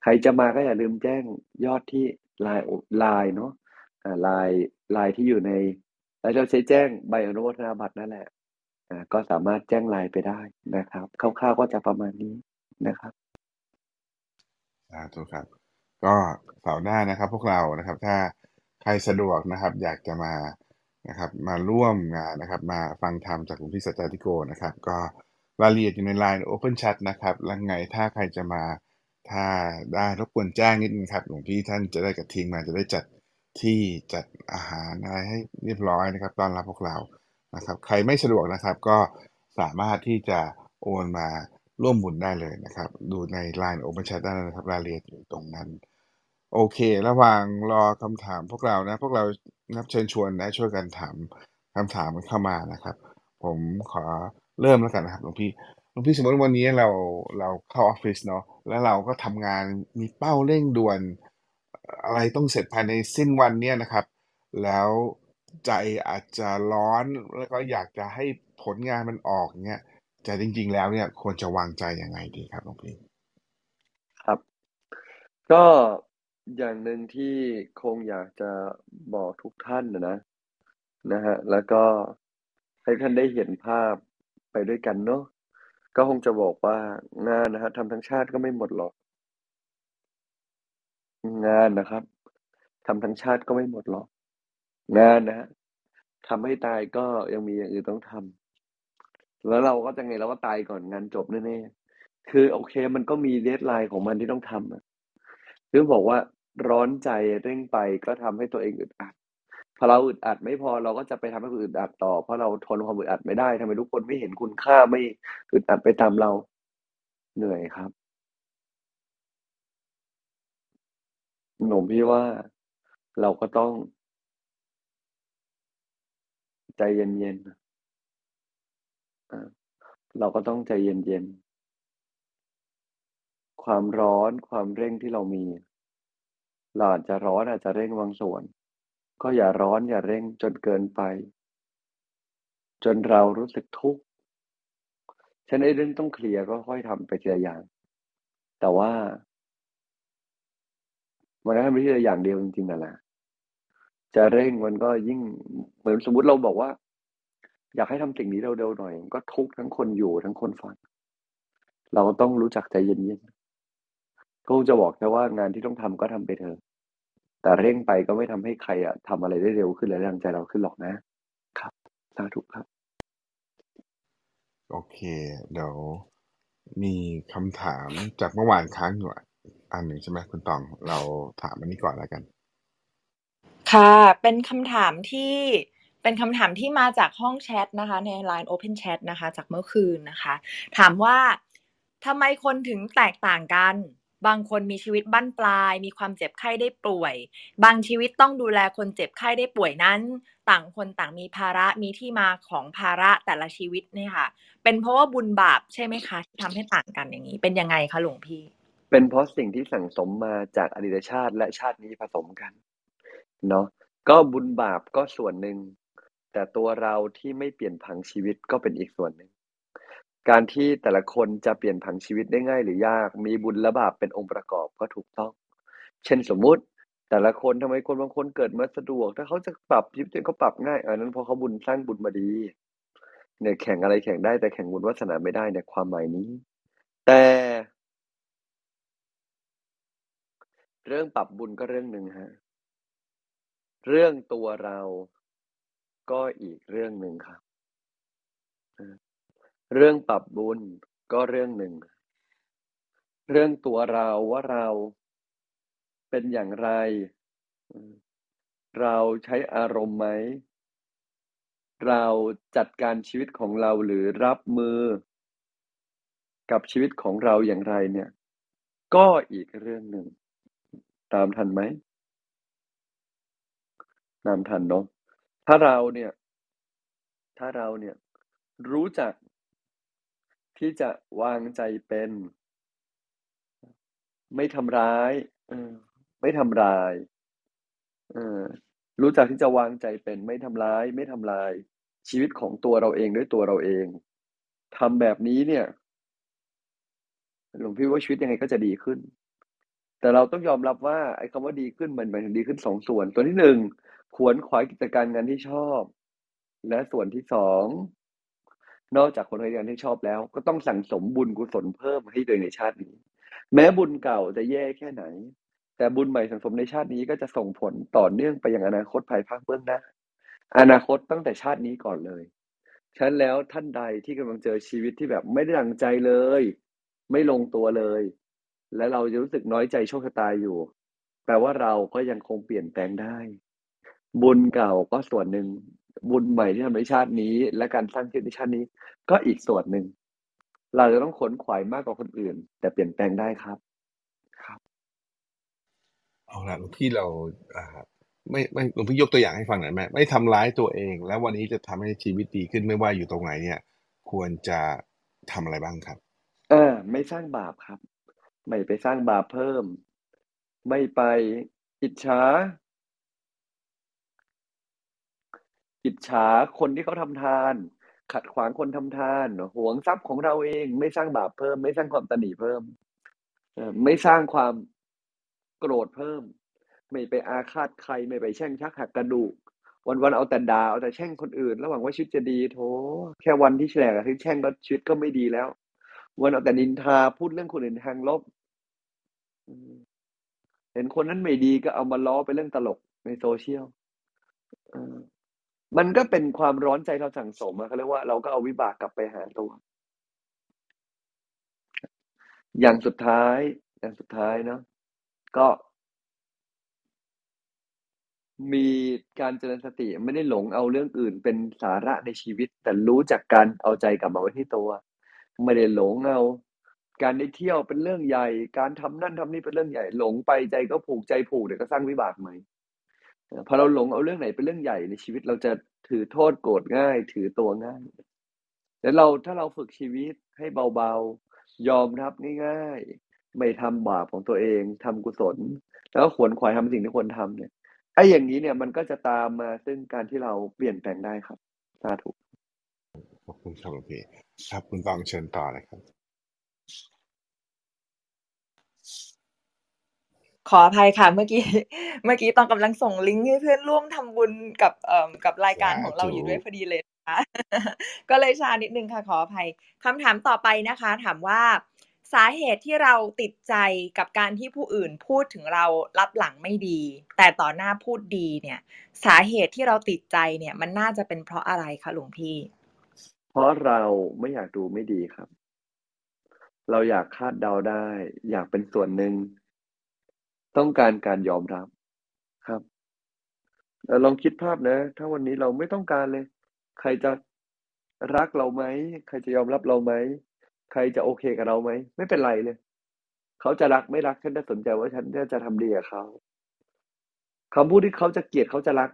ใครจะมาก็อย่าลืมแจ้งยอดที่ไลน์เนาะไลน์ที่อยู่ในแล้วเราใช้แจ้งใบอนุโมทนาบัตรนั่นแหละก็สามารถแจ้งไลน์ไปได้นะครับคร่าวๆก็จะประมาณนี้นะครับถูกครับก็เสาร์หน้านะครับพวกเรานะครับถ้าใครสะดวกนะครับอยากจะมานะครับมาร่วมงานนะครับมาฟังธรรมจากหลวงพี่สัจจาธิโกนะครับก็รายละเอียดอยู่ใน LINE Open Chat นะครับแล้วไงถ้าใครจะมาถ้าได้รบกวนแจ้งนิดนึงครับหลวงพี่ท่านจะได้กับทีมมาจะได้จัดที่จัดอาหารอะไรให้เรียบร้อยนะครับต้อนรับพวกเรานะครับใครไม่สะดวกนะครับก็สามารถที่จะโอนมาร่วมบุญได้เลยนะครับดูใน LINE Open Chat ได้นะครับรายละเอียดอยู่ตรงนั้นโอเคระหว่างรอคำถามพวกเรานับเชิญชวนนะช่วยกันถามคำถามเข้ามานะครับผมขอเริ่มแล้วกันนะครับหลวงพี่สมมติวันนี้เราเข้าออฟฟิศเนาะแล้วเราก็ทำงานมีเป้าเร่งด่วนอะไรต้องเสร็จภายในสิ้นวันเนี้ยนะครับแล้วใจอาจจะร้อนแล้วก็อยากจะให้ผลงานมันออกเนี้ยแต่จริงๆแล้วเนี่ยควรจะวางใจยังไงดีครับหลวงพี่ครับก็อย่างหนึ่งที่คงอยากจะบอกทุกท่านนะฮะแล้วก็ให้ท่านได้เห็นภาพไปด้วยกันเนาะก็คงจะบอกว่างานนะฮะทำทั้งชาติก็ไม่หมดหรอกงานนะครับทำทั้งชาติก็ไม่หมดหรอกงานนะฮะทำให้ตายก็ยังมีอย่างอื่นต้องทำแล้วเราก็จะไงเราก็ตายก่อนงานจบแน่ๆคือโอเคมันก็มีเดดไลน์ของมันที่ต้องทำคือบอกว่าร้อนใจเร่งไปก็ทำให้ตัวเองอึดอัดพอเราอึดอัดไม่พอเราก็จะไปทำให้คนอื่นอึดอัดต่อเพราะเราทนความอึดอัดไม่ได้ทำไมทุกคนไม่เห็นคุณค่าไม่อึดอัดไปตามเราเหนื่อยครับ หนูพี่ว่าเราก็ต้องใจเย็นๆเราก็ต้องใจเย็นๆความร้อนความเร่งที่เรามีเราอาจจะร้อนอาจจะเร่งบางส่วนก็อย่าร้อนอย่าเร่งจนเกินไปจนเรารู้สึกทุกข์ฉะนั้นเรื่องต้องเคลียร์ก็ค่อยทำไปทีละอย่างแต่ว่ามันทำไปทีละอย่างเดียวจริงๆนั่นแหละจะเร่งมันก็ยิ่งเหมือนสมมติเราบอกว่าอยากให้ทำสิ่งนี้เร็วๆหน่อยก็ทุกข์ทั้งคนอยู่ทั้งคนฟังเราต้องรู้จักใจเย็นๆก็จะบอกแค่ว่างานที่ต้องทำก็ทำไปเถอะแต่เร่งไปก็ไม่ทำให้ใครทำอะไรได้เร็วขึ้นและแรงใจเราขึ้นหรอกนะครับสาธุครับโอเคเดี๋ยวมีคำถามจากเมื่อวานค้างอยู่อันหนึ่งใช่ไหมคุณตองเราถามอันนี้ก่อนแล้วกันค่ะเป็นคำถามที่มาจากห้องแชทนะคะใน LINE Open Chat นะคะจากเมื่อคืนนะคะถามว่าทำไมคนถึงแตกต่างกันบางคนมีชีวิตบั้นปลายมีความเจ็บไข้ได้ป่วยบางชีวิตต้องดูแลคนเจ็บไข้ได้ป่วยนั้นต่างคนต่างมีภาระมีที่มาของภาระแต่ละชีวิตเนี่ยค่ะเป็นเพราะว่าบุญบาปใช่ไหมคะที่ทำให้ต่างกันอย่างนี้เป็นยังไงคะหลวงพี่เป็นเพราะสิ่งที่สั่งสมมาจากอดีตชาติและชาตินี้ผสมกันเนาะก็บุญบาปก็ส่วนหนึ่งแต่ตัวเราที่ไม่เปลี่ยนผังชีวิตก็เป็นอีกส่วนหนึ่งการที่แต่ละคนจะเปลี่ยนผังชีวิตได้ง่ายหรือยากมีบุญและบาปเป็นองค์ประกอบก็ถูกต้องเช่นสมมุติแต่ละคนทำไมคนบางคนเกิดมาสะดวกถ้าเขาจะปรับชีวิตเขาปรับง่ายอันนั้นเพราะเขาบุญสร้างบุญมาดีเนี่ยแข่งอะไรแข่งได้แต่แข่งบุญวาสนาไม่ได้เนี่ยความหมายนี้แต่เรื่องปรับบุญก็เรื่องนึงฮะเรื่องตัวเราก็อีกเรื่องนึงครับเรื่องปรับบุญก็เรื่องหนึ่งเรื่องตัวเราว่าเราเป็นอย่างไรเราใช้อารมณ์ไหมเราจัดการชีวิตของเราหรือรับมือกับชีวิตของเราอย่างไรเนี่ยก็อีกเรื่องหนึ่งตามทันไหมตามทันเนาะถ้าเราเนี่ยรู้จักที่จะวางใจเป็นไม่ทำร้ายไม่ทำลายรู้จักที่จะวางใจเป็นไม่ทำร้ายไม่ทำลายชีวิตของตัวเราเองด้วยตัวเราเองทำแบบนี้เนี่ยหลวงพี่ว่าชีวิตยังไงก็จะดีขึ้นแต่เราต้องยอมรับว่าไอ้คำว่าดีขึ้นมันหมายถึงดีขึ้นสองส่วนส่วนที่หนึ่งขวนขวายกิจการงานที่ชอบและส่วนที่สองนอกจากคนที่ยังที่ชอบแล้วก็ต้องสั่งสมบุญกุศลเพิ่มให้โดยในชาตินี้แม้บุญเก่าจะแย่แค่ไหนแต่บุญใหม่สั่งสมในชาตินี้ก็จะส่งผลต่อเนื่องไปยังอนาคตภายภาคเบื้องหน้าอนาคตตั้งแต่ชาตินี้ก่อนเลยฉะนั้นแล้วท่านใดที่กำลังเจอชีวิตที่แบบไม่ได้ดังใจเลยไม่ลงตัวเลยและเราจะรู้สึกน้อยใจโชคชะตาอยู่แปลว่าเราก็ยังคงเปลี่ยนแปลงได้บุญเก่าก็ส่วนหนึ่งบุญใหม่ที่ทำในชาตินี้และการสร้างชีวิตในชาตินี้ก็อีกส่วนหนึ่งเราจะต้องขนขวายมากกว่าคนอื่นแต่เปลี่ยนแปลงได้ครับครับเอาล่ะหลวงพี่เราไม่หลวงพี่ยกตัวอย่างให้ฟังหน่อยไหมไม่ทำร้ายตัวเองแล้ววันนี้จะทำให้ชีวิตดีขึ้นไม่ว่าอยู่ตรงไหนเนี่ยควรจะทำอะไรบ้างครับไม่สร้างบาปครับไม่ไปสร้างบาปเพิ่มไม่ไปอิจฉาคนที่เขาทำทานขัดขวางคนทำทานหวงทรัพย์ของเราเองไม่สร้างบาปเพิ่มไม่สร้างความตณีเพิ่มไม่สร้างความโกรธเพิ่มไม่ไปอาฆาตใครไม่ไปแช่งชักหักกระดูกวันๆเอาแต่ด่าเอาแต่แช่งคนอื่นแล้วหวังว่าชีวิตจะดีโถแค่วันที่แฉลกที่แช่งก็ชีวิตก็ไม่ดีแล้ววันเอาแต่นินทาพูดเรื่องคนอื่นทางลบเห็นคนนั้นไม่ดีก็เอามาล้อไปเรื่องตลกในโซเชียลมันก็เป็นความร้อนใจเราสั่งสมเขาเรียกว่าเราก็เอาวิบากกลับไปหาตัวอย่างสุดท้ายเนาะก็มีการเจริญสติไม่ได้หลงเอาเรื่องอื่นเป็นสาระในชีวิตแต่รู้จักการเอาใจกลับมาไว้ที่ตัวไม่ได้หลงเอา การได้เที่ยวเป็นเรื่องใหญ่ การทำนั่นทำนี่เป็นเรื่องใหญ่ หลงไปใจก็ผูกใจผูกเดี๋ยวก็สร้างวิบากใหม่พอเราหลงเอาเรื่องไหนเป็นเรื่องใหญ่ในชีวิตเราจะถือโทษโกรธง่าย ถือตัวง่ายแต่ถ้าเราฝึกชีวิตให้เบาๆยอมรับง่ายๆไม่ทำบาปของตัวเองทำกุศลแล้วก็ขวนขวายทำสิ่งที่ควรทำเนี่ยไอ้อย่างนี้เนี่ยมันก็จะตามมาซึ่งการที่เราเปลี่ยนแปลงได้ครับสาธุขอบคุณครับหลวงพี่ครับคุณตองเชิญต่อเลยครับขออภัยค่ะเมื่อกี้ตองกำลังส่งลิงก์ให้เพื่อนร่วมทำบุญกับรายการของเราอยู่ด้วยพอดีเลยนะคะก็เลยช้านิดนึงค่ะขออภัยคำถามต่อไปนะคะถามว่าสาเหตุที่เราติดใจกับการที่ผู้อื่นพูดถึงเราลับหลังไม่ดีแต่ต่อหน้าพูดดีเนี่ยสาเหตุที่เราติดใจเนี่ยมันน่าจะเป็นเพราะอะไรคะหลวงพี่เพราะเราไม่อยากดูไม่ดีครับเราอยากคาดเดาได้อยากเป็นส่วนหนึ่งต้องการการยอมรับครับลองคิดภาพนะถ้าวันนี้เราไม่ต้องการเลยใครจะรักเราไหมใครจะยอมรับเราไหมใครจะโอเคกับเราไหมไม่เป็นไรเลยเขาจะรักไม่รักฉันจะสนใจว่าฉันจะทำดีกับเขาคำพูดที่เขาจะเกลียดเขาจะรัก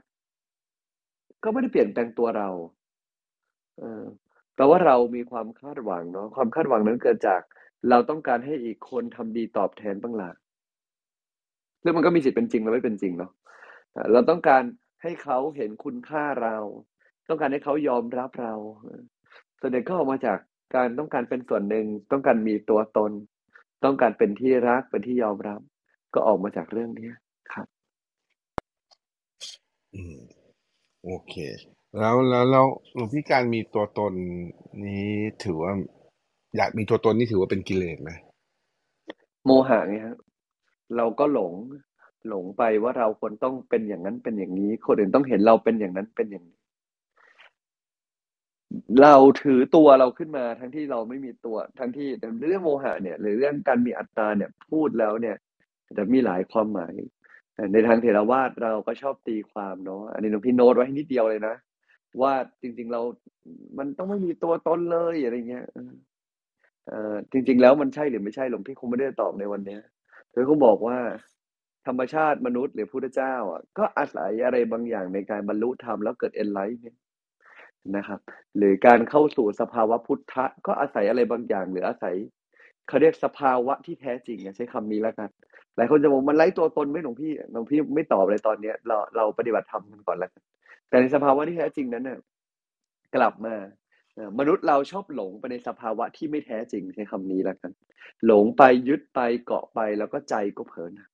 ก็ไม่ได้เปลี่ยนแปลงตัวเราแต่ว่าเรามีความคาดหวังเนาะความคาดหวังนั้นเกิดจากเราต้องการให้อีกคนทำดีตอบแทนบ้างล่ะเรื่องมันก็มีสิทธิ์เป็นจริงและไม่เป็นจริงเนาะเราต้องการให้เขาเห็นคุณค่าเราต้องการให้เขายอมรับเราส่วนใหญ่ก็ออกมาจากการต้องการเป็นส่วนหนึ่งต้องการมีตัวตนต้องการเป็นที่รักเป็นที่ยอมรับก็ออกมาจากเรื่องนี้ครับโอเคแล้วหลวงพี่การมีตัวตนนี้ถือว่าอยากมีตัวตนนี่ถือว่าเป็นกิเลสไหมโมหะไงครับเราก็หลงไปว่าเราคนต้องเป็นอย่างนั้นเป็นอย่างนี้คนอื่นต้องเห็นเราเป็นอย่างนั้นเป็นอย่างนี้เราถือตัวเราขึ้นมาทั้งที่เราไม่มีตัวทั้งที่เรื่องโมหะเนี่ยหรือเรื่องการมีอัตตาเนี่ยพูดแล้วเนี่ยจะมีหลายความหมายในทางเถรวาทเราก็ชอบตีความเนาะอันนี้หลวงพี่โน้ตไว้นิดเดียวเลยนะว่าจริงๆเรามันต้องไม่มีตัวตนเลยอะไรเงี้ยจริงๆแล้วมันใช่หรือไม่ใช่หลวงพี่คงไม่ได้ตอบในวันนี้เธอเขาบอกว่าธรรมชาติมนุษย์หรือพุทธเจ้าอ่ะก็อาศัยอะไรบางอย่างในการบรรลุธรรมแล้วเกิด enlightenment นะครับหรือการเข้าสู่สภาวะพุทธะก็อาศัยอะไรบางอย่างหรืออาศัยเขาเรียกสภาวะที่แท้จริงใช้คำนี้แล้วกันหลายคนจะบอกมันไร้ตัวตนไหมหลวงพี่ไม่ตอบเลยตอนนี้เราปฏิบัติธรรมกันก่อนแล้วแต่ในสภาวะที่แท้จริงนั้นเนี่ยกลับมามนุษย์เราชอบหลงไปในสภาวะที่ไม่แท้จริงใช้คำนี้แล้วกันหลงไปยึดไปเกาะไปแล้วก็ใจก็เผลอนะ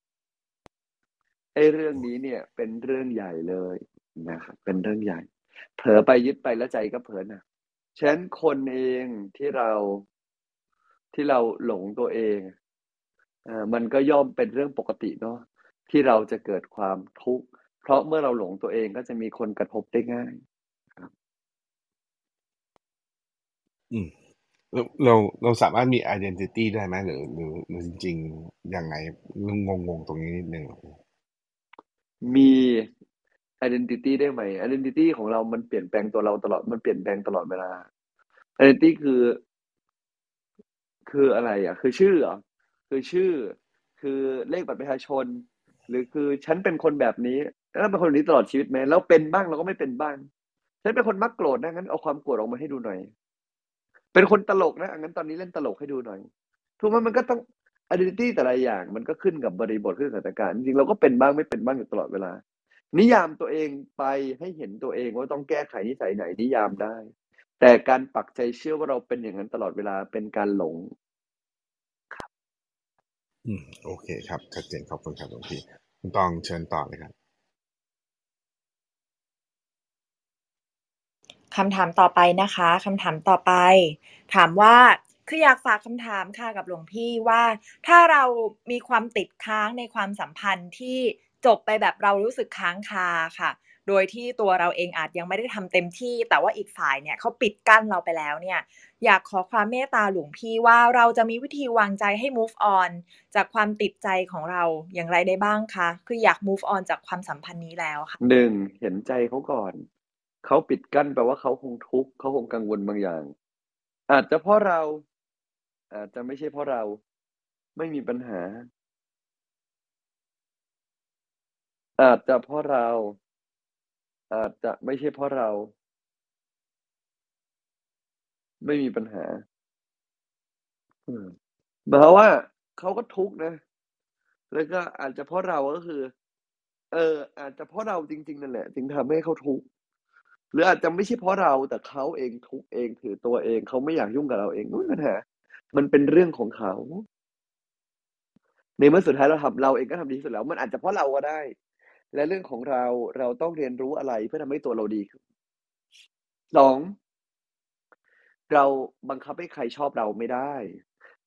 ไอ้เรื่องนี้เนี่ยเป็นเรื่องใหญ่เลยนะครับเป็นเรื่องใหญ่เผลอไปยึดไปแล้วใจก็เผลอนะฉะนั้นคนเองที่เราหลงตัวเองมันก็ย่อมเป็นเรื่องปกติเนาะที่เราจะเกิดความทุกข์เพราะเมื่อเราหลงตัวเองก็จะมีคนกระทบได้ง่ายเราสามารถมี identity ได้ไหมหรือจริงๆยังไงงงตรงนี้นิดนึงมี identity ได้ไหม identity ของเรามันเปลี่ยนแปลงตัวเราตลอดมันเปลี่ยนแปลงตลอดเวลา identity คืออะไรอ่ะคือชื่อเหรอคือชื่อคือเลขบัตรประชาชนหรือคือฉันเป็นคนแบบนี้แล้วเป็นคนนี้ตลอดชีวิตไหมแล้วเป็นบ้างแล้วก็ไม่เป็นบ้างฉันเป็นคนมักโกรธนะงั้นเอาความโกรธออกมาให้ดูหน่อยเป็นคนตลกนะงั้นตอนนี้เล่นตลกให้ดูหน่อยถูกไหมมันก็ต้อง identity แต่ละอย่างมันก็ขึ้นกับบริบทขึ้นกับสถานการณ์จริงๆเราก็เป็นบ้างไม่เป็นบ้างอยู่ตลอดเวลานิยามตัวเองไปให้เห็นตัวเองว่าต้องแก้ไขนิสัยไหนนิยามได้แต่การปักใจเชื่อว่าเราเป็นอย่างนั้นตลอดเวลาเป็นการหลงครับโอเคครับชัดเจนขอบคุณครับหลวงพี่คุณตองเชิญต่อเลยครับคำถามต่อไปนะคะคำถามต่อไปถามว่าคืออยากฝากคำถามค่ะกับหลวงพี่ว่าถ้าเรามีความติดค้างในความสัมพันธ์ที่จบไปแบบเรารู้สึกค้างคาค่ะโดยที่ตัวเราเองอาจยังไม่ได้ทำเต็มที่แต่ว่าอีกฝ่ายเนี่ยเขาปิดกั้นเราไปแล้วเนี่ยอยากขอความเมตตาหลวงพี่ว่าเราจะมีวิธีวางใจให้ move on จากความติดใจของเราอย่างไรได้บ้างคะคืออยาก move on จากความสัมพันธ์นี้แล้วค่ะ 1. เห็นใจเขาก่อนเขาปิดกั้นแปลว่าเขาคงทุกข์เขาคงกังวลบางอย่างอาจจะเพราะเรา อาจจะไม่ใช่เพราะเราไม่มีปัญหาอาจจะเพราะเราอาจจะไม่ใช่เพราะเราไม่มีปัญหาหมายว่าเขาก็ทุกข์นะแล้วก็อาจจะเพราะเราก็คืออาจจะเพราะเราจริงๆนั่นแหละถึงทำให้เขาทุกข์หรืออาจจะไม่ใช่เพราะเราแต่เขาเองทุกข์เองถือตัวเองเขาไม่อยากยุ่งกับเราเองนั่นแหละมันเป็นเรื่องของเขาในเมื่อสุดท้ายเราทำเราเองก็ทำดีที่สุดแล้วมันอาจจะเพราะเราก็ได้และเรื่องของเราเราต้องเรียนรู้อะไรเพื่อทำให้ตัวเราดีขึ้นสองเราบังคับให้ใครชอบเราไม่ได้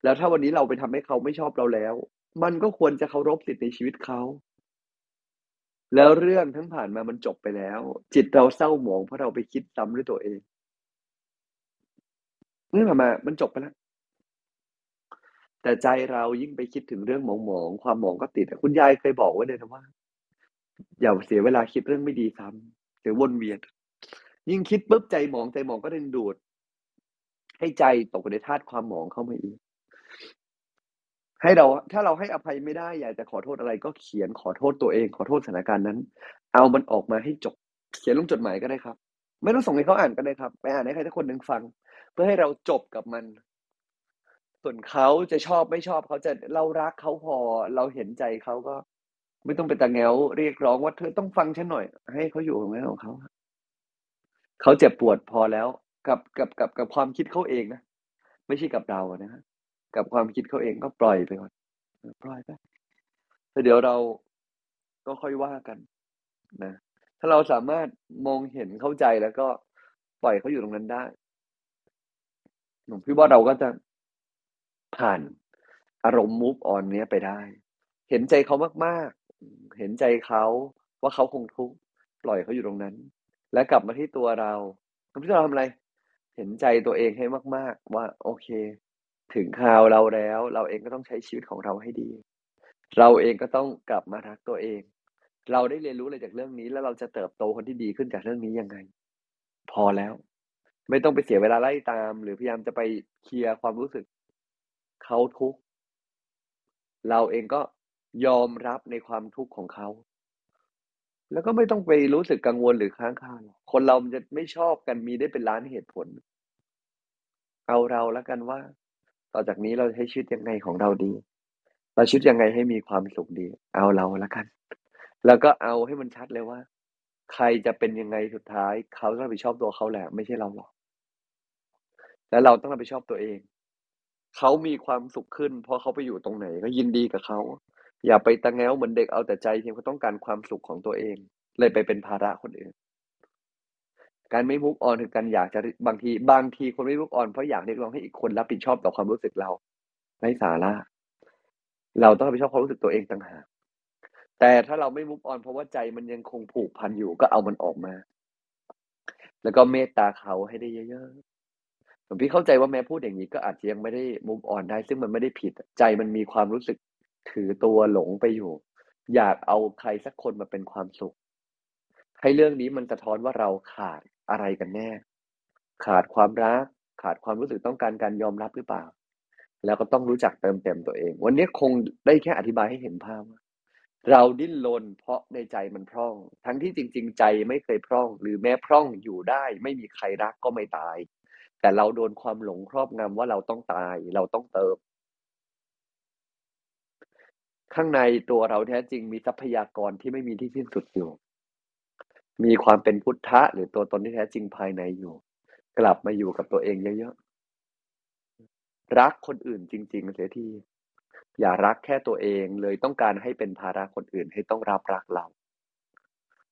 แล้วถ้าวันนี้เราไปทำให้เขาไม่ชอบเราแล้วมันก็ควรจะเคารพสิทธิ์ในชีวิตเขาแล้วเรื่องทั้งผ่านมามันจบไปแล้วจิตเราเศร้าหมองเพราะเราไปคิดซ้ำด้วยตัวเองเรื่องผ่านมามันจบไปแล้วแต่ใจเรายิ่งไปคิดถึงเรื่องหมองๆความหมองก็ติดคุณยายเคยบอกไว้เลยนะว่าอย่าเสียเวลาคิดเรื่องไม่ดีซ้ำเดี๋ยววนเวียนยิ่งคิดปุ๊บใจหมองก็ดึงดูดให้ใจตกในธาตุความหมองเข้ามาอีกให้เราถ้าเราให้อภัยไม่ได้อยากจะขอโทษอะไรก็เขียนขอโทษตัวเองขอโทษสถานการณ์นั้นเอามันออกมาให้จบเขียนลงจดหมายก็ได้ครับไม่ต้องส่งให้เขาอ่านก็ได้ครับไปอ่านให้ใครสักคนนึงฟังเพื่อให้เราจบกับมันส่วนเขาจะชอบไม่ชอบเขาจะเรารักเขาพอเราเห็นใจเขาก็ไม่ต้องไปตะแง้วเรียกร้องว่าเธอต้องฟังฉันหน่อยให้เขาอยู่ของเขาเขาเจ็บปวดพอแล้วกับความคิดเขาเองนะไม่ใช่กับเรานะฮะกับความคิดเขาเองก็ปล่อยไปก่อนปล่อยไปเดี๋ยวเราก็ค่อยว่ากันนะถ้าเราสามารถมองเห็นเข้าใจแล้วก็ปล่อยเขาอยู่ตรงนั้นได้หนุ่มพี่ว่าเราก็จะผ่านอารมณ์ move on เนี้ยไปได้เห็นใจเขามากๆเห็นใจเขาว่าเขาคงทุกข์ปล่อยเขาอยู่ตรงนั้นและกลับมาที่ตัวเราที่เราทำอะไรเห็นใจตัวเองให้มากๆว่าโอเคถึงคราวเราแล้วเราเองก็ต้องใช้ชีวิตของเราให้ดีเราเองก็ต้องกลับมารักตัวเองเราได้เรียนรู้อะไรจากเรื่องนี้แล้วเราจะเติบโตคนที่ดีขึ้นจากเรื่องนี้ยังไงพอแล้วไม่ต้องไปเสียเวลาไล่ตามหรือพยายามจะไปเคลียร์ความรู้สึกเขาทุกข์เราเองก็ยอมรับในความทุกข์ของเขาแล้วก็ไม่ต้องไปรู้สึกกังวลหรือค้างคาคนเราจะไม่ชอบกันมีได้เป็นล้านเหตุผลเอาเราแล้วกันว่าต่อจากนี้เราใช้ชีวิตยังไงของเราดีเราชีวิตยังไงให้มีความสุขดีเอาเราแล้วกันแล้วก็เอาให้มันชัดเลยว่าใครจะเป็นยังไงสุดท้ายเขาต้องรับผิดชอบตัวเขาแหละไม่ใช่เราหรอกแล้วเราต้องรับผิดชอบตัวเองเขามีความสุขขึ้นเพราะเขาไปอยู่ตรงไหนก็ยินดีกับเขาอย่าไปตะแง้วเหมือนเด็กเอาแต่ใจเพียงเขาต้องการความสุขของตัวเองเลยไปเป็นภาระคนอื่นการไม่มุกออนคือการอยากจะบางทีคนไม่มุกออนเพราะอยากเรียกร้องให้อีกคนรับผิดชอบต่อความรู้สึกเราไร้สาระเราต้องรับผิดชอบความรู้สึกตัวเองต่างหากแต่ถ้าเราไม่มุกออนเพราะว่าใจมันยังคงผูกพันอยู่ก็เอามันออกมาแล้วก็เมตตาเขาให้ได้เยอะๆผมพี่เข้าใจว่าแม้พูดอย่างนี้ก็อาจจะยังไม่ได้มุมอ่อนได้ซึ่งมันไม่ได้ผิดใจมันมีความรู้สึกถือตัวหลงไปอยู่อยากเอาใครสักคนมาเป็นความสุขให้เรื่องนี้มันสะท้อนว่าเราขาดอะไรกันแน่ขาดความรักขาดความรู้สึกต้องการการยอมรับหรือเปล่าแล้วก็ต้องรู้จักเติมเต็มตัวเองวันนี้คงได้แค่อธิบายให้เห็นภาพเราดิ้นรนเพราะในใจมันพร่องทั้งที่จริงๆใจไม่เคยพร่องหรือแม้พร่องอยู่ได้ไม่มีใครรักก็ไม่ตายแต่เราโดนความหลงครอบงำว่าเราต้องตายเราต้องเติมข้างในตัวเราแท้จริงมีทรัพยากรที่ไม่มีที่สิ้นสุดอยู่มีความเป็นพุทธะหรือตัวตนที่แท้จริงภายในอยู่กลับมาอยู่กับตัวเองเยอะๆรักคนอื่นจริงๆเสียทีอย่ารักแค่ตัวเองเลยต้องการให้เป็นภาระคนอื่นให้ต้องรับรักเรา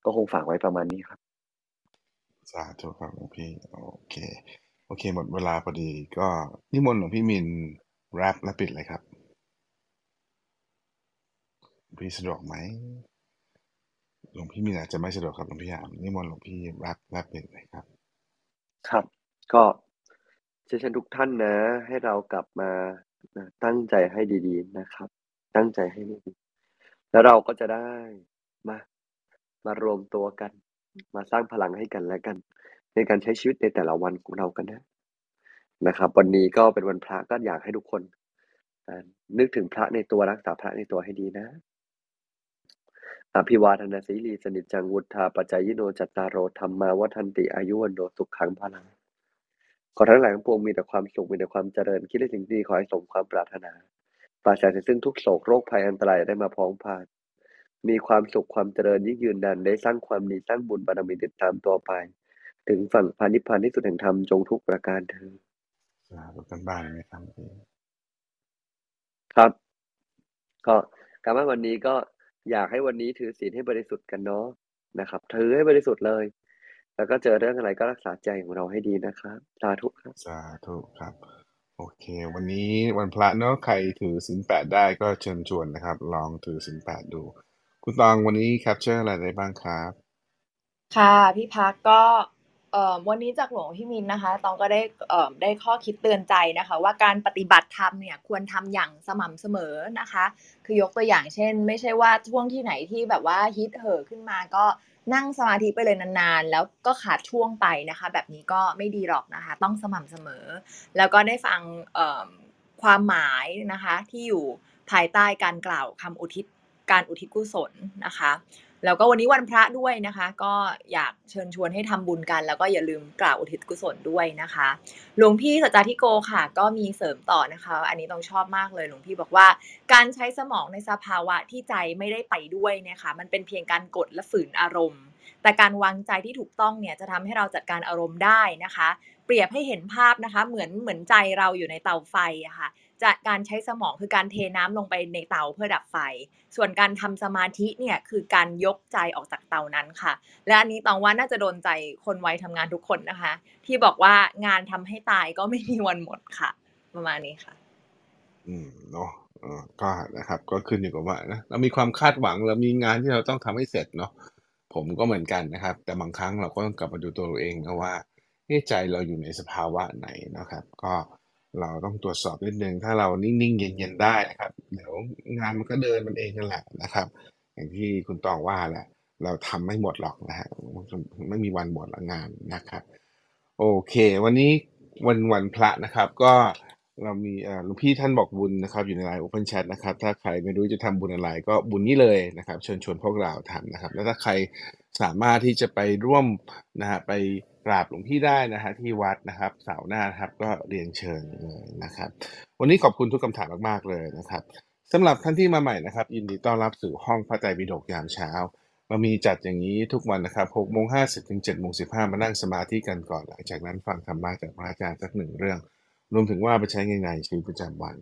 ก็คงฝากไว้ประมาณนี้ครับสาธุครับหลวงพี่โอเคหมดเวลาพอดีก็นิมนต์หลวงพี่มินแรปและปิดเลยครับพี่สะดวกไหมหลวงพี่มินอาจจะไม่สะดวกครับหลวงพี่อ่านนิมนต์หลวงพี่แรปและปิดเลยครับครับก็เชิญทุกท่านนะให้เรากลับมาตั้งใจให้ดีๆนะครับตั้งใจให้ดีแล้วเราก็จะได้มารวมตัวกันมาสร้างพลังให้กันและกันในการใช้ชีวิตในแต่ละวันของเรากันนะ นะครับ วันนี้ก็เป็นวันพระก็อยากให้ทุกคนอ่านึกถึงพระในตัวรักษาพระในตัวให้ดีนะ อภิวาทนาสีลีสนิจจังวุธาปัจจายโนจัตตารโอธรรมาวัฒนติอายุวันโนสุขขังพลังขอทั้งหลายทั้งปวงมีแต่ความสุขมีแต่ความเจริญคิดได้สิ่งดีขอให้สมความปรารถนาปราศจากซึ่งทุกโศกโรคภัยอันตรายได้มาพ้องพานมีความสุขความเจริญยิ่งยืนนานได้สร้างความดีสร้างบุญบารมีติดตามต่อไปถึงฝั่งพานิพพานที่สุดแห่งธรรมจงทุกประการเถิดครับกันบ้านไม่ทำเองครับก็การบ้านวันนี้ก็อยากให้วันนี้ถือศีลให้บริสุทธิ์กันเนาะนะครับถือให้บริสุทธิ์เลยแล้วก็เจอเรื่องอะไรก็รักษาใจของเราให้ดีนะครับสาธุครับสาธุครับโอเควันนี้วันพระเนาะใครถือศีล8ได้ก็เชิญชวนนะครับลองถือศีล8ดูคุณตองวันนี้แคปเจอร์อะไรได้บ้างครับค่ะพี่พักก็วันนี้จากหลวงพี่มินนะคะตองก็ได้ได้ข้อคิดเตือนใจนะคะว่าการปฏิบัติธรรมเนี่ยควรทำอย่างสม่ำเสมอนะคะคือยกตัวอย่างเช่นไม่ใช่ว่าช่วงที่ไหนที่แบบว่าฮิตเหอขึ้นมาก็นั่งสมาธิไปเลยนานๆแล้วก็ขาดช่วงไปนะคะแบบนี้ก็ไม่ดีหรอกนะคะต้องสม่ำเสมอแล้วก็ได้ฟังความหมายนะคะที่อยู่ภายใต้การกล่าวคำอุทิศการอุทิศกุศลนะคะแล้วก็วันนี้วันพระด้วยนะคะก็อยากเชิญชวนให้ทำบุญกันแล้วก็อย่าลืมกล่าวอุทิศกุศลด้วยนะคะหลวงพี่สัจจาธิโกค่ะก็มีเสริมต่อนะคะอันนี้ต้องชอบมากเลยหลวงพี่บอกว่าการใช้สมองในสภาวะที่ใจไม่ได้ไปด้วยนะคะมันเป็นเพียงการกดและฝืนอารมณ์แต่การวางใจที่ถูกต้องเนี่ยจะทำให้เราจัดการอารมณ์ได้นะคะเปรียบให้เห็นภาพนะคะเหมือนใจเราอยู่ในเตาไฟอะค่ะจากการใช้สมองคือการเทน้ำลงไปในเตาเพื่อดับไฟส่วนการทำสมาธิเนี่ยคือการยกใจออกจากเตานั้นค่ะและอันนี้ตองว่าน่าจะโดนใจคนวัยทำงานทุกคนนะคะที่บอกว่างานทำให้ตายก็ไม่มีวันหมดค่ะประมาณนี้ค่ะเนาะก็นะครับก็ขึ้นอยู่กับว่านะเรามีความคาดหวังเรามีงานที่เราต้องทำให้เสร็จเนาะผมก็เหมือนกันนะครับแต่บางครั้งเราก็ต้องกลับมาดูตัวเราเองนะว่าใจเราอยู่ในสภาวะไหนนะครับก็เราต้องตรวจสอบนิดนึงถ้าเรานิ่งๆเย็นๆได้นะครับเดี๋ยวงานมันก็เดินมันเองนั่นแหละนะครับอย่างที่คุณตองว่าแหละเราทำไม่หมดหรอกนะฮะไม่มีวันหมดละงานนะครับโอเควันนี้วันพระนะครับก็เรามีหลวงพี่ท่านบอกบุญนะครับอยู่ในไลน์ Open Chat นะครับถ้าใครไม่รู้จะทำบุญอะไรก็บุญนี้เลยนะครับเชิญชวนพวกเราทำนะครับแล้วถ้าใครสามารถที่จะไปร่วมนะฮะไปกราบหลวงพี่ได้นะฮะที่วัดนะครับเสาร์หน้าครับก็เรียนเชิญเลยนะครับวันนี้ขอบคุณทุกคำถามมากๆเลยนะครับสำหรับท่านที่มาใหม่นะครับยินดีต้อนรับสู่ห้องพระไตรปิฎกยามเช้าเรามีจัดอย่างนี้ทุกวันนะครับ 6:50 ถึง 7:15 มานั่งสมาธิกันก่อนหลังจากนั้นฟังธรรมะจากพระอาจารย์สัก1เรื่องรวมถึงว่าไปใช้ง่ายๆชีวิตประจำวัน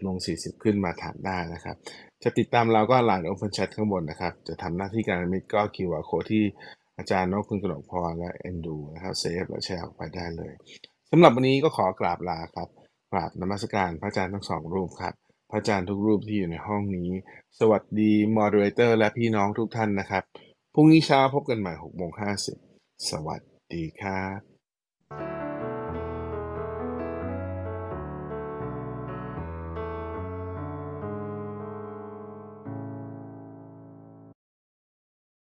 7:40 ขึ้นมาถามได้นะครับจะติดตามเราก็ไลน์ Open Chat ข้างบนนะครับจะทำหน้าที่การมิตรก็ QR Code ที่อาจารย์นกคุณกนกพรและเอ็นดูนะครับเซฟและแชร์ออกไปได้เลยสำหรับวันนี้ก็ขอกราบลาครับกราบนมัสการพระอาจารย์ทั้งสองรูปครับพระอาจารย์ทุกรูปที่อยู่ในห้องนี้สวัสดีมอดเรเตอร์และพี่น้องทุกท่านนะครับพรุ่งนี้เช้าพบกันใหม่ 6:50 สวัสดีครับ